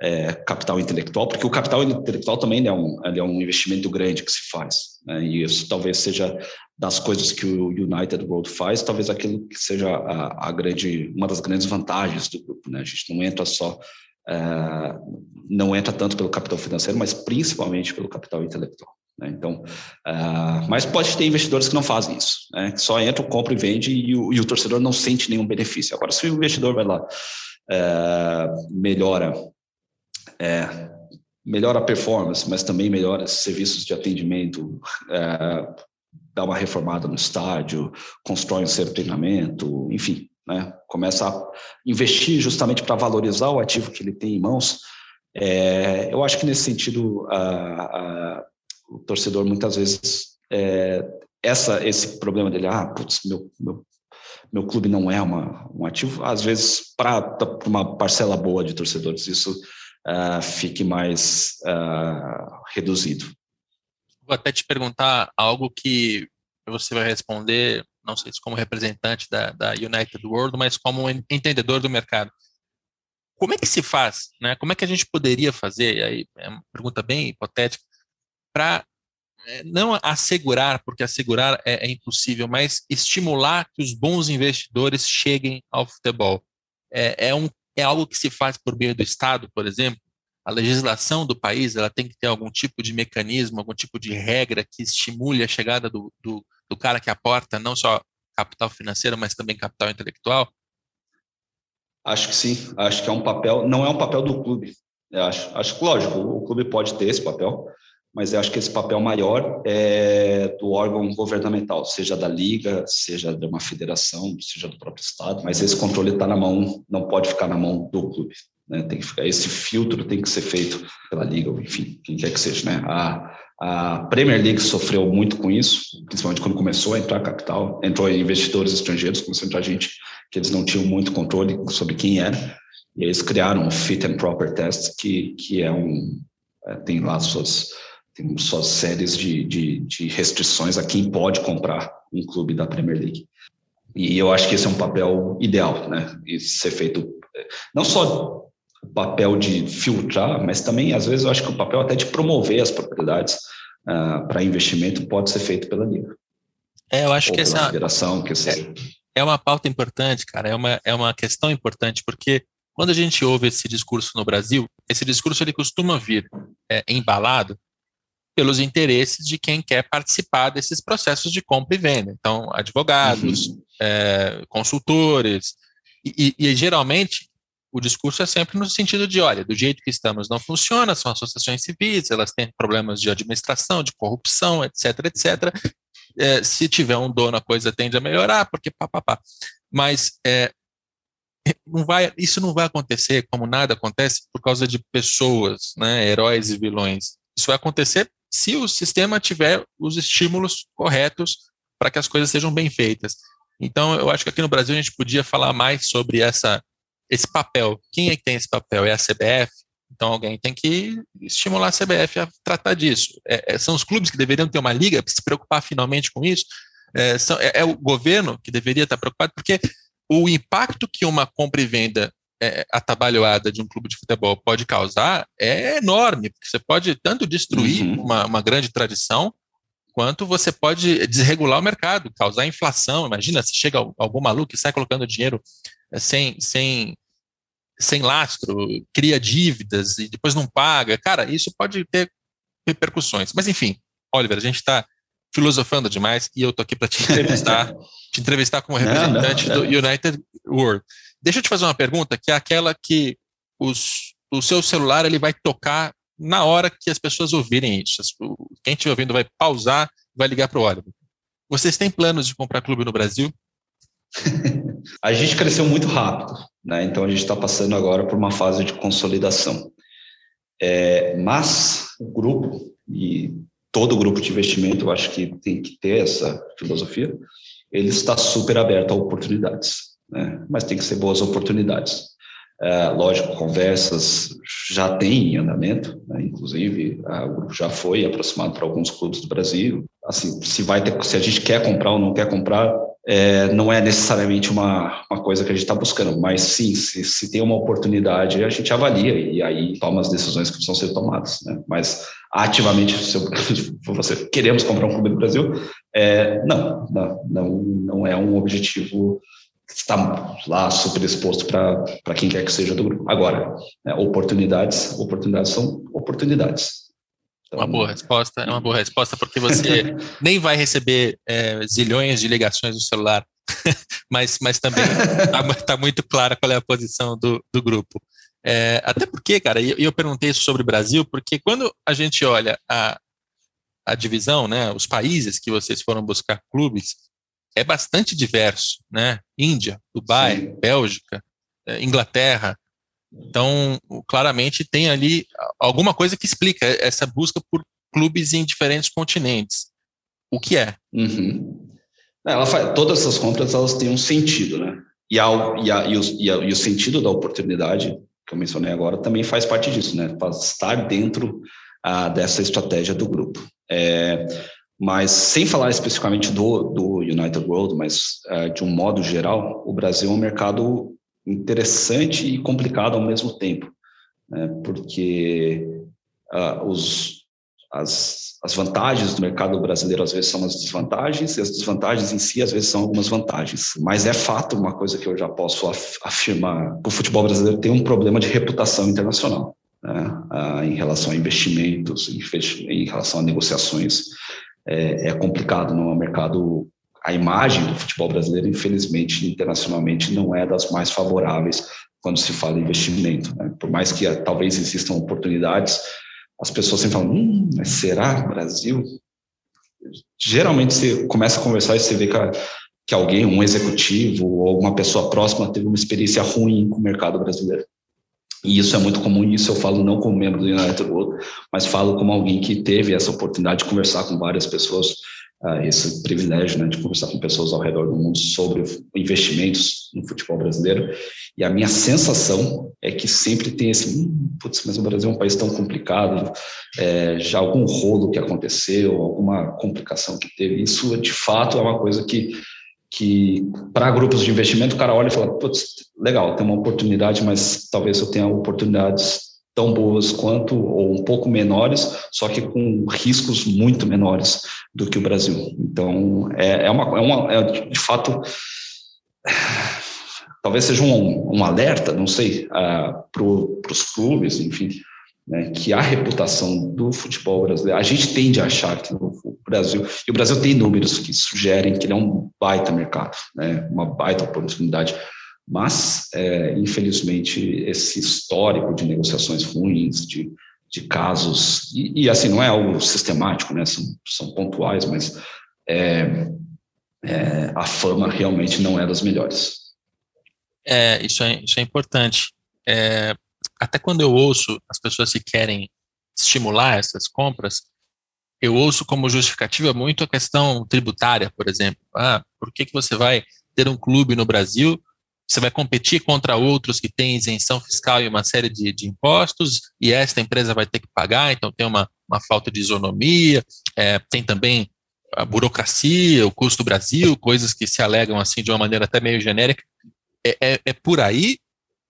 é, capital intelectual, porque o capital intelectual também é um, é um investimento grande que se faz, né, e isso talvez seja das coisas que o United World faz, talvez aquilo que seja a, a grande, uma das grandes vantagens do grupo, né? A gente não entra só, é, não entra tanto pelo capital financeiro, mas principalmente pelo capital intelectual, né? Então, é, mas pode ter investidores que não fazem isso, né? Que só entram, compram e vendem e o, e o torcedor não sente nenhum benefício. Agora, se o investidor vai lá, é, melhora, é, melhora a performance, mas também melhora serviços de atendimento, é, dá uma reformada no estádio, constrói um certo treinamento, enfim, né? Começa a investir justamente para valorizar o ativo que ele tem em mãos. É, eu acho que nesse sentido... A, a, O torcedor, muitas vezes, é, essa, esse problema dele, ah, putz, meu, meu, meu clube não é uma, um ativo, às vezes, para uma parcela boa de torcedores, isso uh, fique mais uh, reduzido. Vou até te perguntar algo que você vai responder, não sei se como representante da, da United World, mas como entendedor do mercado. Como é que se faz, né? Como é que a gente poderia fazer? Aí é uma pergunta bem hipotética, para não assegurar, porque assegurar é, é impossível, mas estimular que os bons investidores cheguem ao futebol. É, é, um, é algo que se faz por meio do Estado, por exemplo. A legislação do país ela tem que ter algum tipo de mecanismo, algum tipo de regra que estimule a chegada do, do, do cara que aporta não só capital financeiro, mas também capital intelectual? Acho que sim. Acho que é um papel, não é um papel do clube. Eu acho, acho que, lógico, o clube pode ter esse papel, mas eu acho que esse papel maior é do órgão governamental, seja da Liga, seja de uma federação, seja do próprio Estado, mas esse controle está na mão, não pode ficar na mão do clube, né? Tem que ficar, esse filtro tem que ser feito pela Liga, ou enfim, quem quer que seja, né? A, a Premier League sofreu muito com isso, principalmente quando começou a entrar capital, entrou investidores estrangeiros, começou a entrar gente que eles não tinham muito controle sobre quem era, e eles criaram o Fit and Proper Test, que, que é um... É, tem lá suas... Tem suas séries de, de, de restrições a quem pode comprar um clube da Premier League. E eu acho que esse é um papel ideal, né? E ser feito não só o papel de filtrar, mas também, às vezes, eu acho que o papel até de promover as propriedades uh, para investimento pode ser feito pela Liga. É, eu acho Ou que essa federação, que essa... É, é uma pauta importante, cara. É uma, é uma questão importante, porque quando a gente ouve esse discurso no Brasil, esse discurso ele costuma vir é, embalado pelos interesses de quem quer participar desses processos de compra e venda. Então, advogados, uhum. é, consultores, e, e, e geralmente o discurso é sempre no sentido de, olha, do jeito que estamos não funciona, são associações civis, elas têm problemas de administração, de corrupção, etc, etcétera. É, se tiver um dono, a coisa tende a melhorar, porque pá, pá, pá. Mas é, não vai, isso não vai acontecer, como nada acontece, por causa de pessoas, né, heróis e vilões. Isso vai acontecer se o sistema tiver os estímulos corretos para que as coisas sejam bem feitas. Então, eu acho que aqui no Brasil a gente podia falar mais sobre essa, esse papel. Quem é que tem esse papel? É a C B F? Então, alguém tem que estimular a C B F a tratar disso. É, são os clubes que deveriam ter uma liga para se preocupar finalmente com isso. É, são, é, é o governo que deveria estar preocupado, porque o impacto que uma compra e venda atabalhoada de um clube de futebol pode causar é enorme, porque você pode tanto destruir uhum. uma, uma grande tradição, quanto você pode desregular o mercado, causar inflação. Imagina se chega algum maluco e sai colocando dinheiro sem, sem, sem lastro, cria dívidas e depois não paga. Cara, isso pode ter repercussões. Mas enfim, Oliver, a gente está filosofando demais e eu estou aqui para te entrevistar, te entrevistar como representante não, não, não. do United World. Deixa eu te fazer uma pergunta, que é aquela que os, o seu celular ele vai tocar na hora que as pessoas ouvirem isso. Quem estiver ouvindo vai pausar, vai ligar para o Oliver. Vocês têm planos de comprar clube no Brasil? A gente cresceu muito rápido, né? Então a gente está passando agora por uma fase de consolidação. É, mas o grupo, e todo grupo de investimento, eu acho que tem que ter essa filosofia, ele está super aberto a oportunidades. É, mas tem que ser boas oportunidades. É, lógico, conversas já tem em andamento, né? Inclusive a, o grupo já foi aproximado para alguns clubes do Brasil. Assim, se, vai ter, se a gente quer comprar ou não quer comprar, é, não é necessariamente uma, uma coisa que a gente está buscando, mas sim, se, se tem uma oportunidade, a gente avalia e aí toma as decisões que precisam ser tomadas, né? Mas ativamente, se eu, você queremos comprar um clube do Brasil, é, não, não, não, não é um objetivo... Está lá super exposto para quem quer que seja do grupo. Agora, né, oportunidades, oportunidades são oportunidades. Então, uma boa resposta, é uma boa resposta, porque você nem vai receber é, zilhões de ligações no celular, mas, mas também está tá muito clara qual é a posição do, do grupo. É, até porque, cara, eu, eu perguntei isso sobre o Brasil, porque quando a gente olha a, a divisão, né, os países que vocês foram buscar clubes, é bastante diverso, né? Índia, Dubai, Sim. Bélgica, Inglaterra. Então, claramente tem ali alguma coisa que explica essa busca por clubes em diferentes continentes. O que é? Uhum. Ela faz, todas essas compras elas têm um sentido, né? E, a, e, a, e, o, e, a, e o sentido da oportunidade, que eu mencionei agora, também faz parte disso, né? Para estar dentro a, dessa estratégia do grupo. É... Mas, sem falar especificamente do, do United World, mas uh, de um modo geral, o Brasil é um mercado interessante e complicado ao mesmo tempo, né? Porque uh, os, as, as vantagens do mercado brasileiro às vezes são as desvantagens, e as desvantagens em si às vezes são algumas vantagens. Mas é fato, uma coisa que eu já posso afirmar, que o futebol brasileiro tem um problema de reputação internacional, né? uh, em relação a investimentos, em, em relação a negociações. É, é complicado, não é um mercado... A imagem do futebol brasileiro, infelizmente, internacionalmente, não é das mais favoráveis quando se fala em investimento, né? Por mais que talvez existam oportunidades, as pessoas sempre falam, hum, mas será Brasil? Geralmente você começa a conversar e você vê que, a, que alguém, um executivo ou alguma pessoa próxima teve uma experiência ruim com o mercado brasileiro. E isso é muito comum, isso eu falo não como membro do United World, mas falo como alguém que teve essa oportunidade de conversar com várias pessoas, uh, esse privilégio, né, de conversar com pessoas ao redor do mundo sobre investimentos no futebol brasileiro. E a minha sensação é que sempre tem esse, hum, putz, mas o Brasil é um país tão complicado, é, já algum rolo que aconteceu, alguma complicação que teve. Isso, de fato, é uma coisa que... que para grupos de investimento o cara olha e fala, putz, legal, tem uma oportunidade, mas talvez eu tenha oportunidades tão boas quanto ou um pouco menores, só que com riscos muito menores do que o Brasil. Então, é, é, uma, é, uma, é de fato, talvez seja um, um alerta, não sei, uh, para os clubes, enfim, né, que a reputação do futebol brasileiro, a gente tende a achar que o Brasil, e o Brasil tem números que sugerem que ele é um baita mercado, né, uma baita oportunidade, mas, é, infelizmente, esse histórico de negociações ruins, de, de casos, e, e assim, não é algo sistemático, né, são, são pontuais, mas é, é, a fama realmente não é das melhores. É, isso é, isso é importante. É... Até quando eu ouço as pessoas que querem estimular essas compras, eu ouço como justificativa muito a questão tributária, por exemplo. Ah, por que, que você vai ter um clube no Brasil? Você vai competir contra outros que têm isenção fiscal e uma série de, de impostos, e esta empresa vai ter que pagar, então tem uma, uma falta de isonomia, é, tem também a burocracia, o custo do Brasil, coisas que se alegam assim de uma maneira até meio genérica. É, é, é por aí?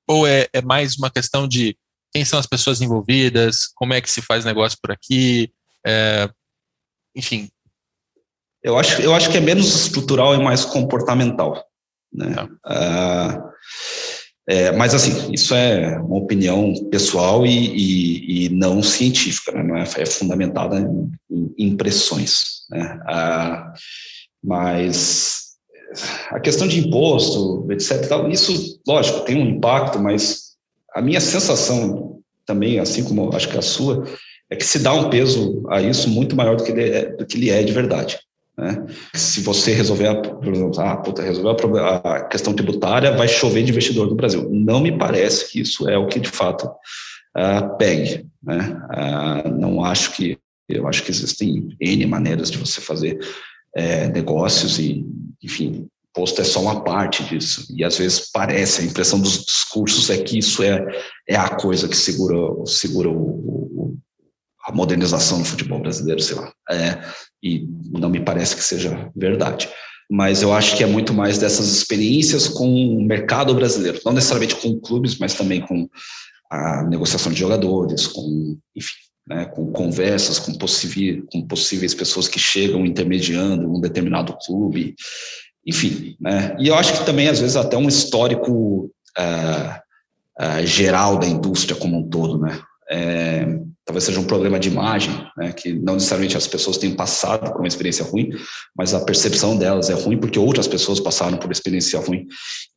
Ou é, é mais uma questão de quem são as pessoas envolvidas, como é que se faz negócio por aqui, é, enfim? Eu acho, eu acho que é menos estrutural e mais comportamental, né? Tá. Ah, é, mas, assim, isso é uma opinião pessoal e, e, e não científica, né? Não é, é fundamentada em, em impressões, né? Ah, mas... a questão de imposto, etcétera, isso, lógico, tem um impacto, mas a minha sensação também, assim como acho que a sua, é que se dá um peso a isso muito maior do que ele é, do que ele é de verdade, né? Se você resolver, a, por exemplo, ah, puta, resolver a, a questão tributária, vai chover de investidor no Brasil. Não me parece que isso é o que, de fato, uh, pegue, né? Uh, não acho que... Eu acho que existem N maneiras de você fazer é, negócios e, enfim, imposto é só uma parte disso. E, às vezes, parece, a impressão dos discursos é que isso é, é a coisa que segura, segura o, o, a modernização do futebol brasileiro, sei lá. É, e não me parece que seja verdade. Mas eu acho que é muito mais dessas experiências com o mercado brasileiro, não necessariamente com clubes, mas também com a negociação de jogadores, com, enfim, né, com conversas com, possível, com possíveis pessoas que chegam intermediando um determinado clube, enfim, né? E eu acho que também, às vezes, até um histórico uh, uh, geral da indústria como um todo, né? É, talvez seja um problema de imagem, né, que não necessariamente as pessoas têm passado por uma experiência ruim, mas a percepção delas é ruim porque outras pessoas passaram por experiência ruim.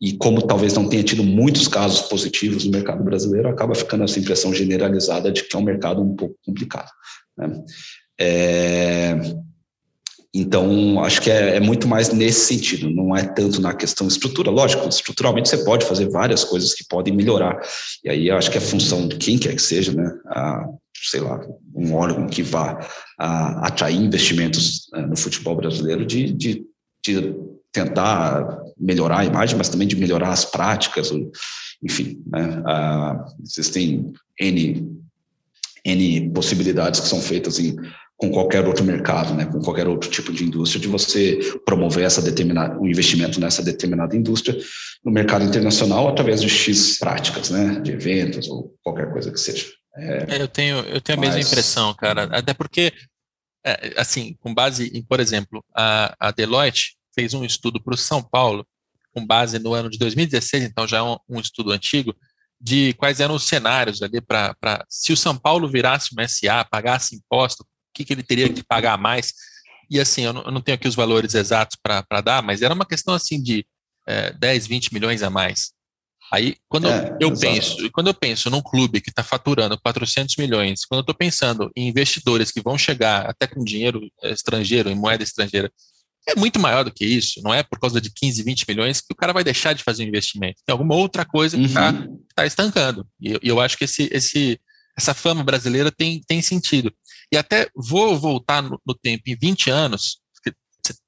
E como talvez não tenha tido muitos casos positivos no mercado brasileiro, acaba ficando essa impressão generalizada de que é um mercado um pouco complicado, né? É, então, acho que é, é muito mais nesse sentido, não é tanto na questão estrutura. Lógico, estruturalmente você pode fazer várias coisas que podem melhorar, e aí acho que é função de quem quer que seja, né, a, sei lá, um órgão que vá a, atrair investimentos a, no futebol brasileiro, de, de, de tentar melhorar a imagem, mas também de melhorar as práticas, enfim, né, a, existem N, N possibilidades que são feitas em com qualquer outro mercado, né, com qualquer outro tipo de indústria, de você promover essa determinada, o investimento nessa determinada indústria no mercado internacional através de X práticas, né, de eventos ou qualquer coisa que seja. É, eu tenho, eu tenho mas... a mesma impressão, cara, até porque, assim, com base em, por exemplo, a, a Deloitte fez um estudo para o São Paulo, com base no ano de dois mil e dezesseis, então já é um, um estudo antigo, de quais eram os cenários ali para, se o São Paulo virasse uma S A, pagasse imposto, o que, que ele teria que pagar mais, e assim, eu não, eu não tenho aqui os valores exatos para dar, mas era uma questão assim de é, dez, vinte milhões a mais, Aí, quando é, eu exato. penso, quando eu penso num clube que está faturando quatrocentos milhões, quando eu estou pensando em investidores que vão chegar até com dinheiro estrangeiro, em moeda estrangeira, é muito maior do que isso. Não é por causa de quinze, vinte milhões que o cara vai deixar de fazer um investimento. Tem alguma outra coisa que está uhum. tá estancando. E eu, eu acho que esse, esse, essa fama brasileira tem, tem sentido. E até vou voltar no, no tempo, em vinte anos, que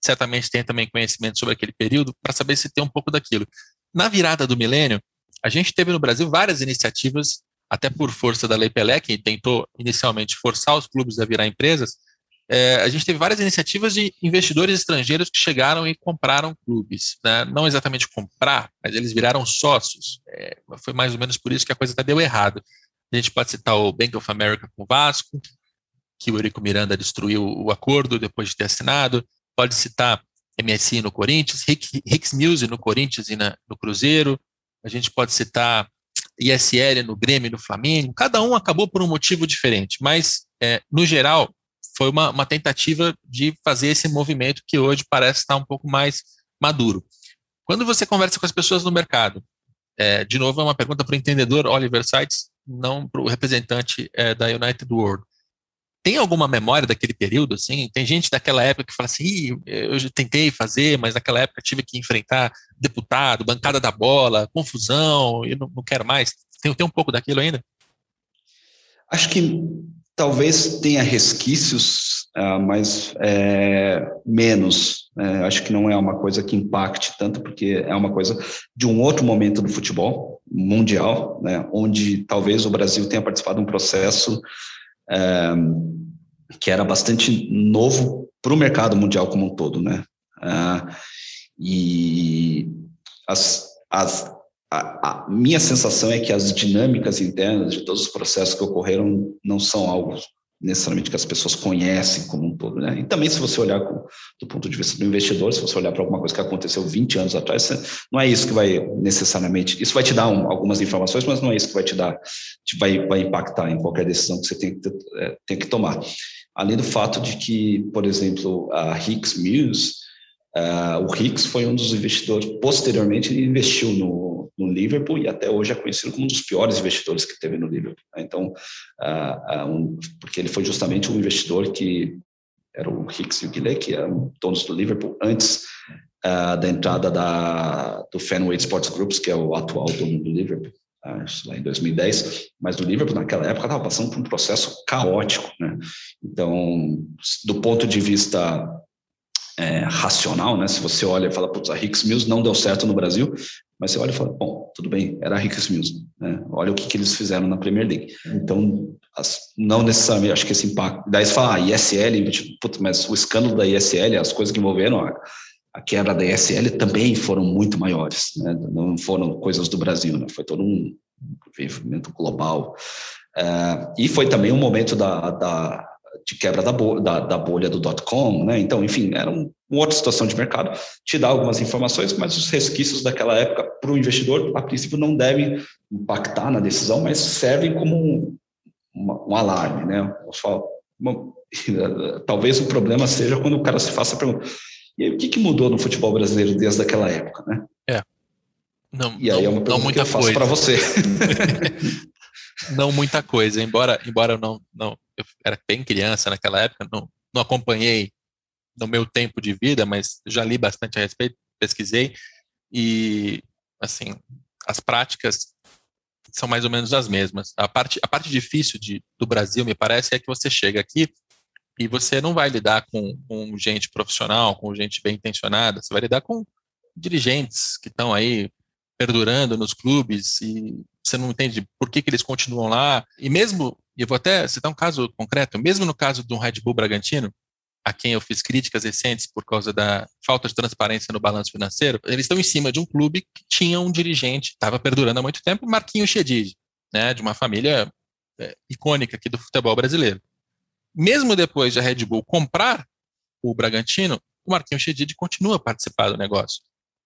certamente tem também conhecimento sobre aquele período, para saber se tem um pouco daquilo. Na virada do milênio, a gente teve no Brasil várias iniciativas, até por força da Lei Pelé, que tentou inicialmente forçar os clubes a virar empresas. É, a gente teve várias iniciativas de investidores estrangeiros que chegaram e compraram clubes, né? Não exatamente comprar, mas eles viraram sócios. É, foi mais ou menos por isso que a coisa até deu errado. A gente pode citar o Bank of America com o Vasco, que o Eurico Miranda destruiu o acordo depois de ter assinado. Pode citar M S I no Corinthians, Rick Mills no Corinthians e na, no Cruzeiro. A gente pode citar I S L no Grêmio e no Flamengo. Cada um acabou por um motivo diferente, mas, é, no geral, foi uma, uma tentativa de fazer esse movimento que hoje parece estar um pouco mais maduro. Quando você conversa com as pessoas no mercado, é, de novo, é uma pergunta para o entendedor Oliver Seitz, não para o representante é, da United World. Tem alguma memória daquele período? Assim? Tem gente daquela época que fala assim, Ih, eu já tentei fazer, mas naquela época tive que enfrentar deputado, bancada da bola, confusão, eu não, não quero mais. Tem, tem um pouco daquilo ainda? Acho que talvez tenha resquícios, ah, mas é, menos. É, acho que não é uma coisa que impacte tanto, porque é uma coisa de um outro momento do futebol mundial, né, onde talvez o Brasil tenha participado de um processo é, que era bastante novo para o mercado mundial como um todo, né? É, e as... as A, a minha sensação é que as dinâmicas internas de todos os processos que ocorreram não são algo necessariamente que as pessoas conhecem como um todo, né? E também, se você olhar com, do ponto de vista do investidor, se você olhar para alguma coisa que aconteceu vinte anos atrás, você, não é isso que vai necessariamente... Isso vai te dar um, algumas informações, mas não é isso que vai te dar... Te vai, vai impactar em qualquer decisão que você tem que, é, tem que tomar. Além do fato de que, por exemplo, a Hicks Mills, uh, o Hicks foi um dos investidores... Posteriormente, ele investiu no no Liverpool, e até hoje é conhecido como um dos piores investidores que teve no Liverpool. Então, uh, um, porque ele foi justamente um investidor que era o Hicks e o Guilherme, que eram donos do Liverpool antes uh, da entrada da, do Fenway Sports Group, que é o atual dono do Liverpool, uh, lá em dois mil e dez. Mas o Liverpool, naquela época, estava passando por um processo caótico, né? Então, do ponto de vista... É, racional, né? Se você olha e fala, putz, a Hicks Mills não deu certo no Brasil, mas você olha e fala, bom, tudo bem, era a Hicks Mills, né? Olha o que, que eles fizeram na Premier League. Então, as, não necessariamente, acho que esse impacto... Daí você fala, ah, I S L, tipo, putz, mas o escândalo da I S L, as coisas que envolveram a, a quebra da I S L também foram muito maiores, né? Não foram coisas do Brasil, né? Foi todo um movimento global. É, e foi também um momento da... da de quebra da bolha, da, da bolha do dot-com, né? Então, enfim, era um, uma outra situação de mercado. Te dá algumas informações, mas os resquícios daquela época para o investidor, a princípio, não devem impactar na decisão, mas servem como um, uma, um alarme, né? Eu falo, uma, talvez o problema seja quando o cara se faça a pergunta, e aí, o que, que mudou no futebol brasileiro desde aquela época, né? É. Não, e aí não, é uma pergunta que eu faço para você. Não muita coisa, embora, embora eu não, não... Eu era bem criança naquela época, não, não acompanhei no meu tempo de vida, mas já li bastante a respeito, pesquisei, e, assim, as práticas são mais ou menos as mesmas. A parte, a parte difícil de, do Brasil, me parece, é que você chega aqui e você não vai lidar com, com gente profissional, com gente bem intencionada, você vai lidar com dirigentes que estão aí perdurando nos clubes e você não entende por que, que eles continuam lá. E mesmo, eu vou até citar um caso concreto, mesmo no caso do Red Bull Bragantino, a quem eu fiz críticas recentes por causa da falta de transparência no balanço financeiro, eles estão em cima de um clube que tinha um dirigente, estava perdurando há muito tempo, Marquinhos Chedid, né, de uma família é, icônica aqui do futebol brasileiro. Mesmo depois de a Red Bull comprar o Bragantino, o Marquinhos Chedid continua a participar do negócio.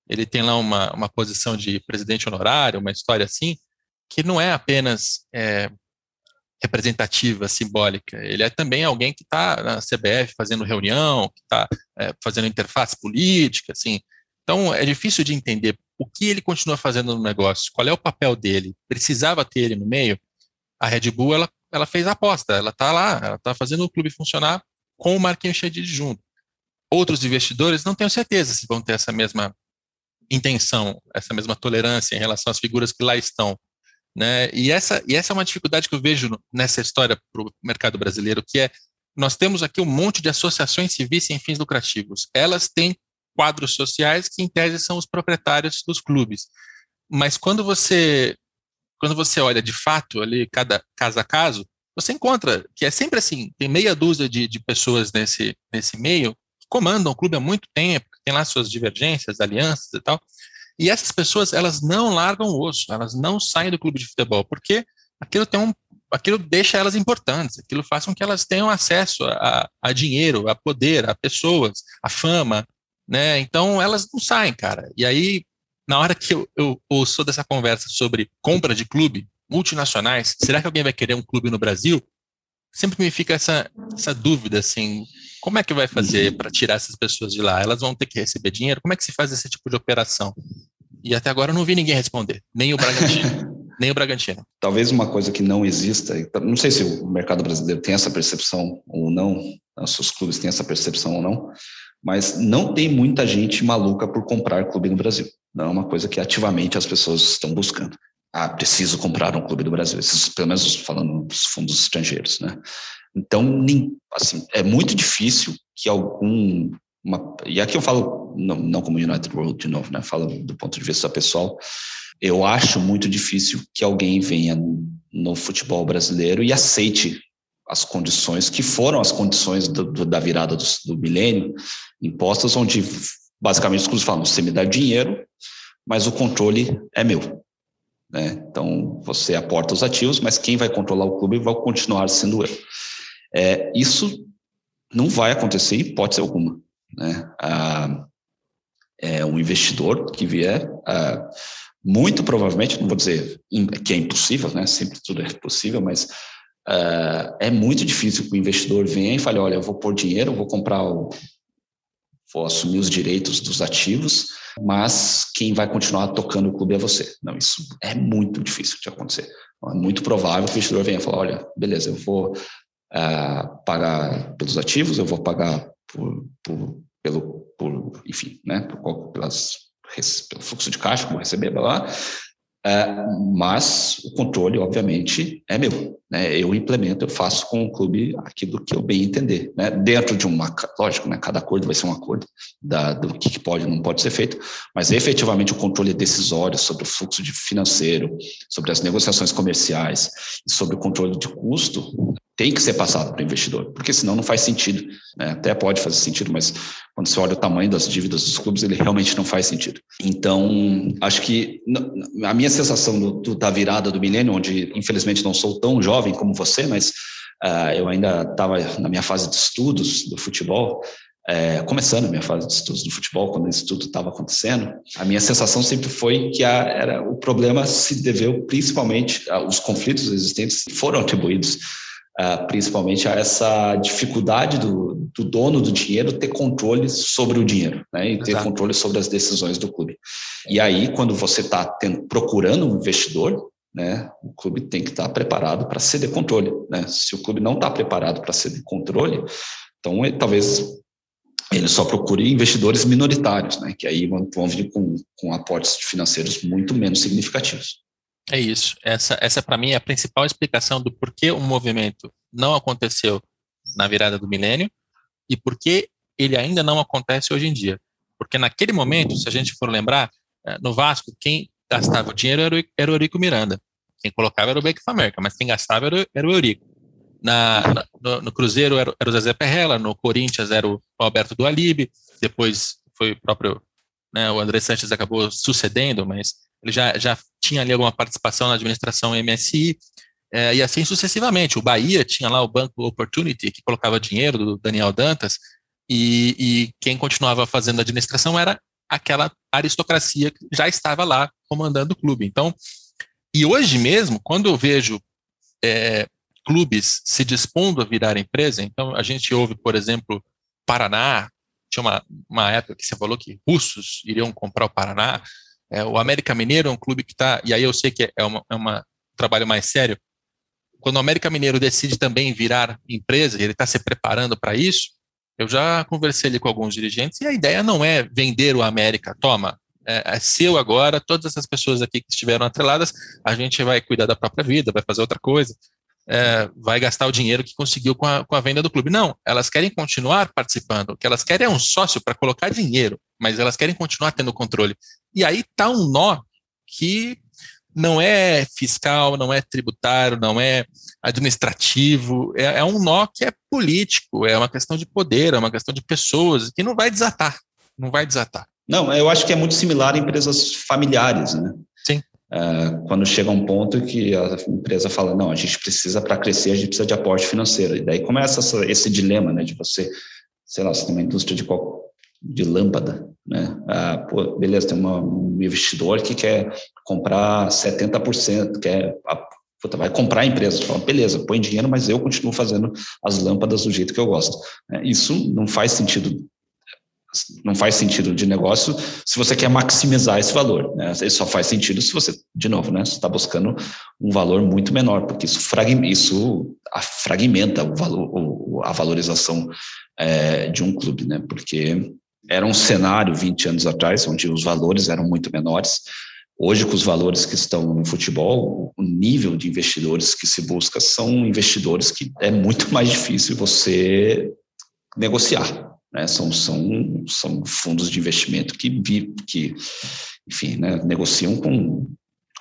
Ele tem lá uma, uma posição de presidente honorário, uma história assim, que não é apenas é, representativa, simbólica. Ele é também alguém que está na C B F fazendo reunião, que está é, fazendo interface política, assim. Então, é difícil de entender o que ele continua fazendo no negócio, qual é o papel dele, precisava ter ele no meio. A Red Bull, ela, ela fez a aposta, ela está lá, ela está fazendo o clube funcionar com o Marquinhos Chedid junto. Outros investidores, não tenho certeza se vão ter essa mesma intenção, essa mesma tolerância em relação às figuras que lá estão, né? E essa, e essa é uma dificuldade que eu vejo nessa história para o mercado brasileiro, que é, nós temos aqui um monte de associações civis sem fins lucrativos. Elas têm quadros sociais que, em tese, são os proprietários dos clubes. Mas quando você, quando você olha de fato ali, cada caso a caso, você encontra que é sempre assim, tem meia dúzia de, de pessoas nesse, nesse meio que comandam o clube há muito tempo, tem lá suas divergências, alianças e tal. E essas pessoas, elas não largam o osso, elas não saem do clube de futebol, porque aquilo, tem um, aquilo deixa elas importantes, aquilo faz com que elas tenham acesso a, a dinheiro, a poder, a pessoas, a fama, né? Então elas não saem, cara. E aí, na hora que eu, eu, eu sou dessa conversa sobre compra de clube, multinacionais, será que alguém vai querer um clube no Brasil? Sempre me fica essa, essa dúvida, assim, como é que vai fazer para tirar essas pessoas de lá? Elas vão ter que receber dinheiro? Como é que se faz esse tipo de operação? E até agora eu não vi ninguém responder, nem o Bragantino, nem o Bragantino. Talvez uma coisa que não exista, não sei se o mercado brasileiro tem essa percepção ou não, se os clubes têm essa percepção ou não, mas não tem muita gente maluca por comprar clube no Brasil. Não é uma coisa que ativamente as pessoas estão buscando. Ah, preciso comprar um clube do Brasil, esses, pelo menos falando dos fundos estrangeiros, né? Então, nem, assim, é muito difícil que algum... Uma, e aqui eu falo, não, não como United World de novo, né? Falo do ponto de vista pessoal. Eu acho muito difícil que alguém venha no, no futebol brasileiro e aceite as condições que foram as condições do, do, da virada do, do milênio, impostas, onde basicamente os clubes falam, você me dá dinheiro, mas o controle é meu. Né? Então, você aporta os ativos, mas quem vai controlar o clube vai continuar sendo eu. É, isso não vai acontecer em hipótese alguma. Né? Ah, é um investidor que vier, ah, muito provavelmente, não vou dizer que é impossível, né? Sempre tudo é possível, mas ah, é muito difícil que o investidor venha e fale, olha, eu vou pôr dinheiro, eu vou comprar o... vou assumir os direitos dos ativos, mas quem vai continuar tocando o clube é você. Não, isso é muito difícil de acontecer. É muito provável que o investidor venha e fale, olha, beleza, eu vou uh, pagar pelos ativos, eu vou pagar por, por, pelo, por, enfim, né, por, pelas, pelo fluxo de caixa, como receber, blá, blá, uh, mas o controle, obviamente, é meu. Né? Eu implemento, eu faço com o clube aquilo que eu bem entender, né? Dentro de uma, lógico, né? Cada acordo vai ser um acordo da, do que pode e não pode ser feito, mas efetivamente o controle decisório sobre o fluxo de financeiro, sobre as negociações comerciais, sobre o controle de custo, tem que ser passado para o investidor, porque senão não faz sentido, né? Até pode fazer sentido, mas quando você olha o tamanho das dívidas dos clubes, ele realmente não faz sentido. Então, acho que a minha sensação do, do, da virada do milênio, onde infelizmente não sou tão jovem como você, mas uh, eu ainda estava na minha fase de estudos do futebol, uh, começando a minha fase de estudos do futebol, quando isso tudo estava acontecendo, a minha sensação sempre foi que a, era, o problema se deveu principalmente aos conflitos existentes que foram atribuídos uh, principalmente a essa dificuldade do, do dono do dinheiro ter controle sobre o dinheiro, né, e ter Exato. Controle sobre as decisões do clube. E aí, quando você está procurando um investidor, né, o clube tem que estar preparado para ceder controle, né? Se o clube não está preparado para ceder controle, então ele, talvez ele só procure investidores minoritários, né, que aí vão, vão vir com, com aportes financeiros muito menos significativos. É isso, essa, essa para mim é a principal explicação do porquê o movimento não aconteceu na virada do milênio e porquê ele ainda não acontece hoje em dia, porque naquele momento, se a gente for lembrar, no Vasco, quem gastava o dinheiro era o, era o Eurico Miranda. Quem colocava era o Bank of America, mas quem gastava era o, era o Eurico. Na, na, no, no Cruzeiro era, era o Zezé Perrella, no Corinthians era o Alberto Dualib, depois foi o próprio, né, o André Sanches acabou sucedendo, mas ele já, já tinha ali alguma participação na administração M S I, é, e assim sucessivamente. O Bahia tinha lá o Banco Opportunity, que colocava dinheiro do Daniel Dantas, e, e quem continuava fazendo a administração era aquela aristocracia que já estava lá comandando o clube. Então, e hoje mesmo, quando eu vejo é, clubes se dispondo a virar empresa, então a gente ouve, por exemplo, Paraná, tinha uma, uma época que você falou que russos iriam comprar o Paraná, É, o América Mineiro é um clube que está, e aí eu sei que é, uma, é uma, um trabalho mais sério, quando o América Mineiro decide também virar empresa, ele está se preparando para isso, eu já conversei ali com alguns dirigentes, e a ideia não é vender o América, toma, é, é seu agora, todas essas pessoas aqui que estiveram atreladas, a gente vai cuidar da própria vida, vai fazer outra coisa, é, vai gastar o dinheiro que conseguiu com a, com a venda do clube. Não, elas querem continuar participando, o que elas querem é um sócio para colocar dinheiro, mas elas querem continuar tendo controle. E aí está um nó que não é fiscal, não é tributário, não é administrativo, é, é um nó que é político, é uma questão de poder, é uma questão de pessoas, que não vai desatar, não vai desatar. Não, eu acho que é muito similar a empresas familiares, né? Sim. É, quando chega um ponto que a empresa fala, não, a gente precisa, para crescer, a gente precisa de aporte financeiro. E daí começa essa, esse dilema, né, de você, sei lá, você tem uma indústria de qualquer de lâmpada, né? Ah, pô, beleza, tem uma, um investidor que quer comprar setenta por cento, quer, a, puta, vai comprar a empresa, fala, beleza, põe dinheiro, mas eu continuo fazendo as lâmpadas do jeito que eu gosto. Isso não faz sentido, não faz sentido de negócio se você quer maximizar esse valor, né? Isso só faz sentido se você, de novo, né, você está buscando um valor muito menor, porque isso, frag, isso fragmenta o valor, a valorização é, de um clube, né? Porque era um cenário vinte anos atrás, onde os valores eram muito menores. Hoje, com os valores que estão no futebol, o nível de investidores que se busca são investidores que é muito mais difícil você negociar, né? São, são, são fundos de investimento que, que enfim, né, negociam com,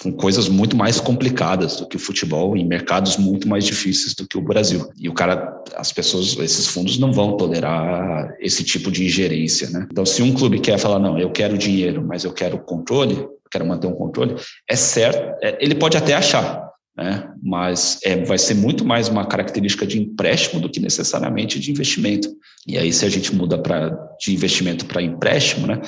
com coisas muito mais complicadas do que o futebol, em mercados muito mais difíceis do que o Brasil. E o cara, as pessoas, esses fundos não vão tolerar esse tipo de ingerência, né? Então, se um clube quer falar, não, eu quero dinheiro, mas eu quero controle, eu quero manter um controle, é certo, é, ele pode até achar, né? Mas é, vai ser muito mais uma característica de empréstimo do que necessariamente de investimento. E aí, se a gente muda pra, de investimento para empréstimo, né?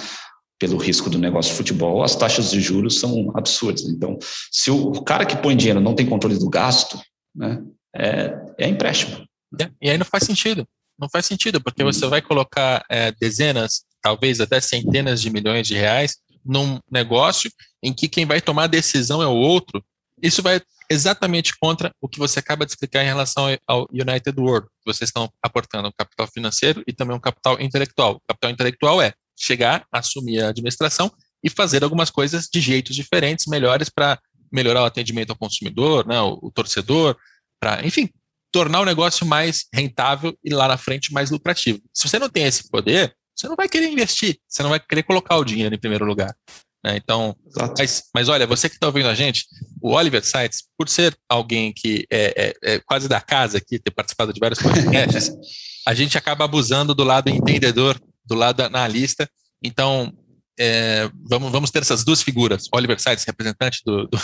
Pelo risco do negócio de futebol, as taxas de juros são absurdas. Então, se o cara que põe dinheiro não tem controle do gasto, né, é, é empréstimo. É, e aí não faz sentido. Não faz sentido, porque hum. você vai colocar é, dezenas, talvez até centenas de milhões de reais num negócio em que quem vai tomar a decisão é o outro. Isso vai exatamente contra o que você acaba de explicar em relação ao United World. Vocês estão aportando um capital financeiro e também um capital intelectual. O capital intelectual é chegar, assumir a administração e fazer algumas coisas de jeitos diferentes, melhores, para melhorar o atendimento ao consumidor, né, o, o torcedor, para, enfim, tornar o negócio mais rentável e lá na frente mais lucrativo. Se você não tem esse poder, você não vai querer investir, você não vai querer colocar o dinheiro em primeiro lugar, né? Então, mas, mas olha, você que está ouvindo a gente, o Oliver Seitz, por ser alguém que é, é, é quase da casa aqui, ter participado de vários podcasts, a gente acaba abusando do lado entendedor, do lado analista. Então, é, vamos, vamos ter essas duas figuras, Oliver Seitz, representante do, do,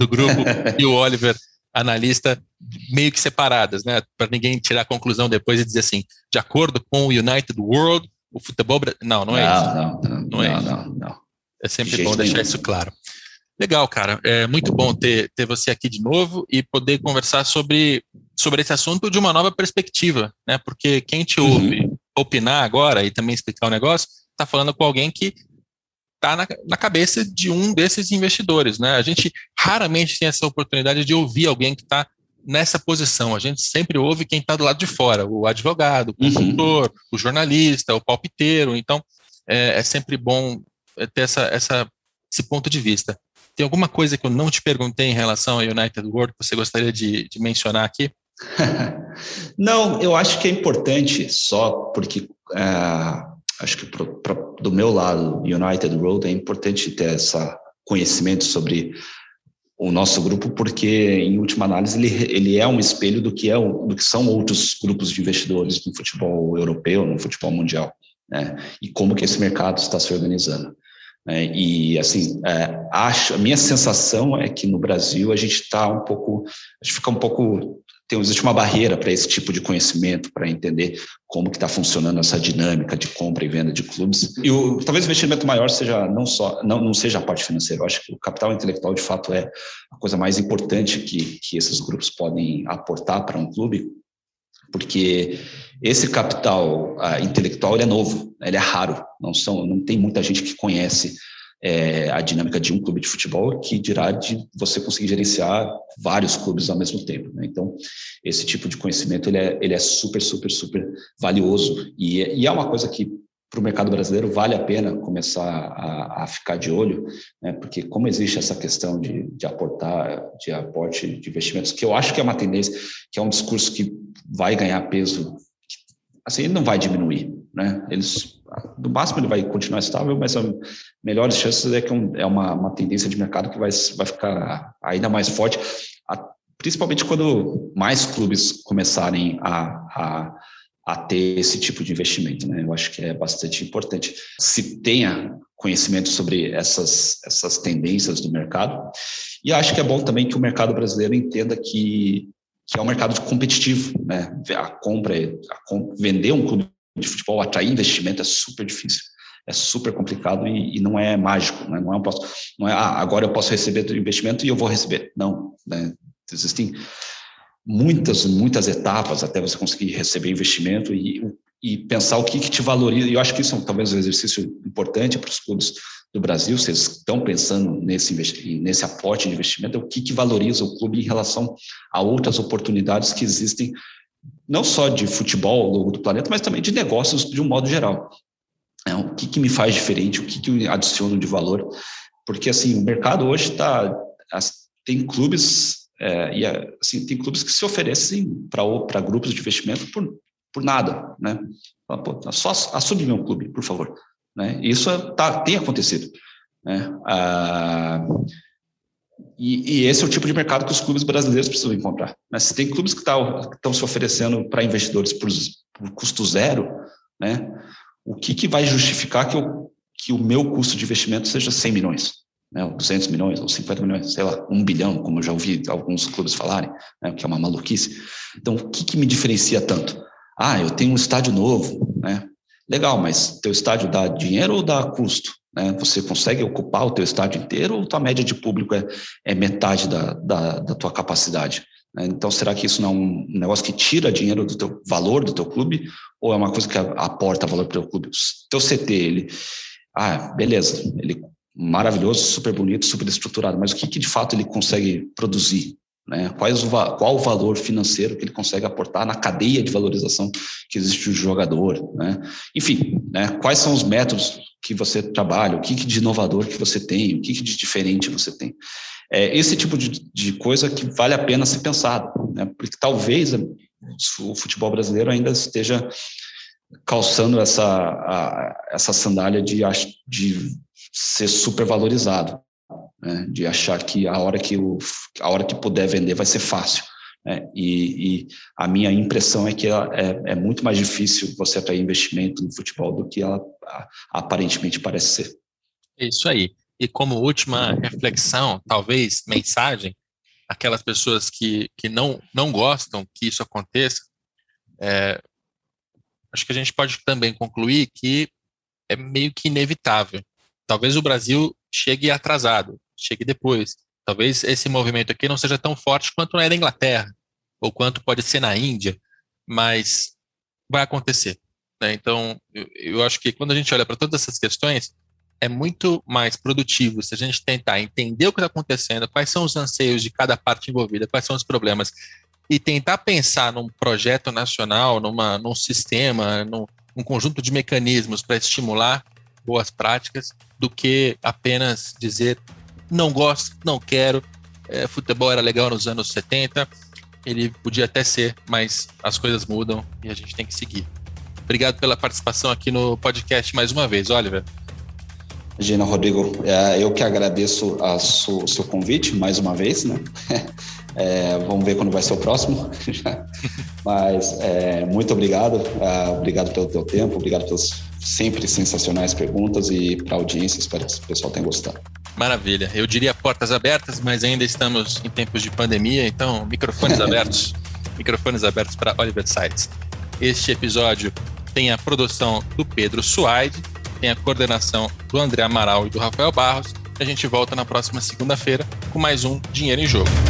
do grupo, e o Oliver, analista, meio que separadas, né? Para ninguém tirar a conclusão depois e dizer assim, de acordo com o United World, o futebol... Não, não é não, isso. Não, não, não, não, é, não, isso. Não, não. É sempre bom deixar isso claro. Legal, cara. É muito bom ter, ter você aqui de novo e poder conversar sobre, sobre esse assunto de uma nova perspectiva, né? Porque quem te uhum. ouve opinar agora e também explicar o negócio, está falando com alguém que está na, na cabeça de um desses investidores, né? A gente raramente tem essa oportunidade de ouvir alguém que está nessa posição. A gente sempre ouve quem está do lado de fora, o advogado, o consultor, uhum. o jornalista, o palpiteiro. Então, é, é sempre bom ter essa, essa, esse ponto de vista. Tem alguma coisa que eu não te perguntei em relação ao United World que você gostaria de, de mencionar aqui? Não, eu acho que é importante só porque uh, acho que pro, pro, do meu lado, United World, é importante ter essa conhecimento sobre o nosso grupo, porque em última análise ele, ele é um espelho do que, é, do que são outros grupos de investidores no futebol europeu, no futebol mundial, né? E como que esse mercado está se organizando. É, e assim, é, acho, a minha sensação é que no Brasil a gente está um pouco, a gente fica um pouco, tem, existe uma barreira para esse tipo de conhecimento, para entender como que está funcionando essa dinâmica de compra e venda de clubes. E o, talvez o investimento maior seja não só, não, não seja a parte financeira, eu acho que o capital intelectual de fato é a coisa mais importante que, que esses grupos podem aportar para um clube, porque esse capital ah, intelectual ele é novo, ele é raro, não, são, não tem muita gente que conhece é, a dinâmica de um clube de futebol, que dirá de você conseguir gerenciar vários clubes ao mesmo tempo, né? Então, esse tipo de conhecimento ele é, ele é super, super, super valioso. E, e é uma coisa que, para o mercado brasileiro, vale a pena começar a, a ficar de olho, né? Porque como existe essa questão de, de aportar, de aporte de investimentos, que eu acho que é uma tendência, que é um discurso que vai ganhar peso, assim, ele não vai diminuir, né? Eles, no máximo ele vai continuar estável, mas as melhores chances é que um, é uma, uma tendência de mercado que vai, vai ficar ainda mais forte, a, principalmente quando mais clubes começarem a... a a ter esse tipo de investimento, né? Eu acho que é bastante importante. Se tenha conhecimento sobre essas, essas tendências do mercado, e acho que é bom também que o mercado brasileiro entenda que, que é um mercado competitivo, né? A compra, a comp... vender um clube de futebol, atrair investimento é super difícil, é super complicado e, e não é mágico, né? Não é um posso, não é ah, agora eu posso receber do investimento e eu vou receber, não, né? Existem muitas, muitas etapas até você conseguir receber investimento e, e pensar o que, que te valoriza. E eu acho que isso é talvez um exercício importante para os clubes do Brasil, se eles estão pensando nesse, nesse aporte de investimento, é o que, que valoriza o clube em relação a outras oportunidades que existem, não só de futebol ao longo do planeta, mas também de negócios de um modo geral. É, o que, que me faz diferente, o que, que eu adiciono de valor, porque assim, o mercado hoje tá, tem clubes... É, e assim, tem clubes que se oferecem para grupos de investimento por, por nada, né? Pô, só assume meu clube, por favor, né? Isso é, tá, tem acontecido, né? Ah, e, e esse é o tipo de mercado que os clubes brasileiros precisam encontrar, né? Se tem clubes que tá, estão se oferecendo para investidores por, por custo zero, né? O que, que vai justificar que, eu, que o meu custo de investimento seja cem milhões? Né, duzentos milhões, ou cinquenta milhões, sei lá, um bilhão, como eu já ouvi alguns clubes falarem, né, que é uma maluquice. Então, o que, que me diferencia tanto? Ah, eu tenho um estádio novo, né? Legal, mas teu estádio dá dinheiro ou dá custo? Né? Você consegue ocupar o teu estádio inteiro ou tua média de público é, é metade da, da, da tua capacidade? Né? Então, será que isso não é um negócio que tira dinheiro do teu valor do teu clube ou é uma coisa que aporta valor para o teu clube? O teu C T, ele... Ah, beleza, ele... maravilhoso, super bonito, super estruturado, mas o que, que de fato ele consegue produzir, né? Quais o, qual o valor financeiro que ele consegue aportar na cadeia de valorização que existe do jogador, né? Enfim, né? Quais são os métodos que você trabalha, o que, que de inovador que você tem, o que, que de diferente você tem. É esse tipo de, de coisa que vale a pena ser pensado, né? Porque talvez o futebol brasileiro ainda esteja calçando essa, a, essa sandália de... de ser super valorizado, né? De achar que a hora que, o, a hora que puder vender vai ser fácil, né? E, e a minha impressão é que ela é, é muito mais difícil você atrair investimento no futebol do que ela aparentemente parece ser. Isso aí. E como última reflexão, talvez mensagem, aquelas pessoas que, que não, não gostam que isso aconteça, é, acho que a gente pode também concluir que é meio que inevitável. Talvez o Brasil chegue atrasado, chegue depois. Talvez esse movimento aqui não seja tão forte quanto é na Inglaterra, ou quanto pode ser na Índia, mas vai acontecer, né? Então, eu, eu acho que quando a gente olha para todas essas questões, é muito mais produtivo se a gente tentar entender o que está acontecendo, quais são os anseios de cada parte envolvida, quais são os problemas, e tentar pensar num projeto nacional, numa, num sistema, num, num conjunto de mecanismos para estimular boas práticas, do que apenas dizer, não gosto, não quero, é, futebol era legal nos anos setenta, ele podia até ser, mas as coisas mudam e a gente tem que seguir. Obrigado pela participação aqui no podcast mais uma vez, Oliver. Gina, Rodrigo, eu que agradeço a su, o seu convite mais uma vez, né? É, vamos ver quando vai ser o próximo. Mas é, muito obrigado, uh, obrigado pelo teu tempo, obrigado pelas sempre sensacionais perguntas e para a audiência, espero que o pessoal tenha gostado. Maravilha, eu diria portas abertas, mas ainda estamos em tempos de pandemia, então microfones abertos, microfones abertos para Oliver Seitz. Este episódio tem a produção do Pedro Suaide, tem a coordenação do André Amaral e do Rafael Barros. A gente volta na próxima segunda-feira com mais um Dinheiro em Jogo.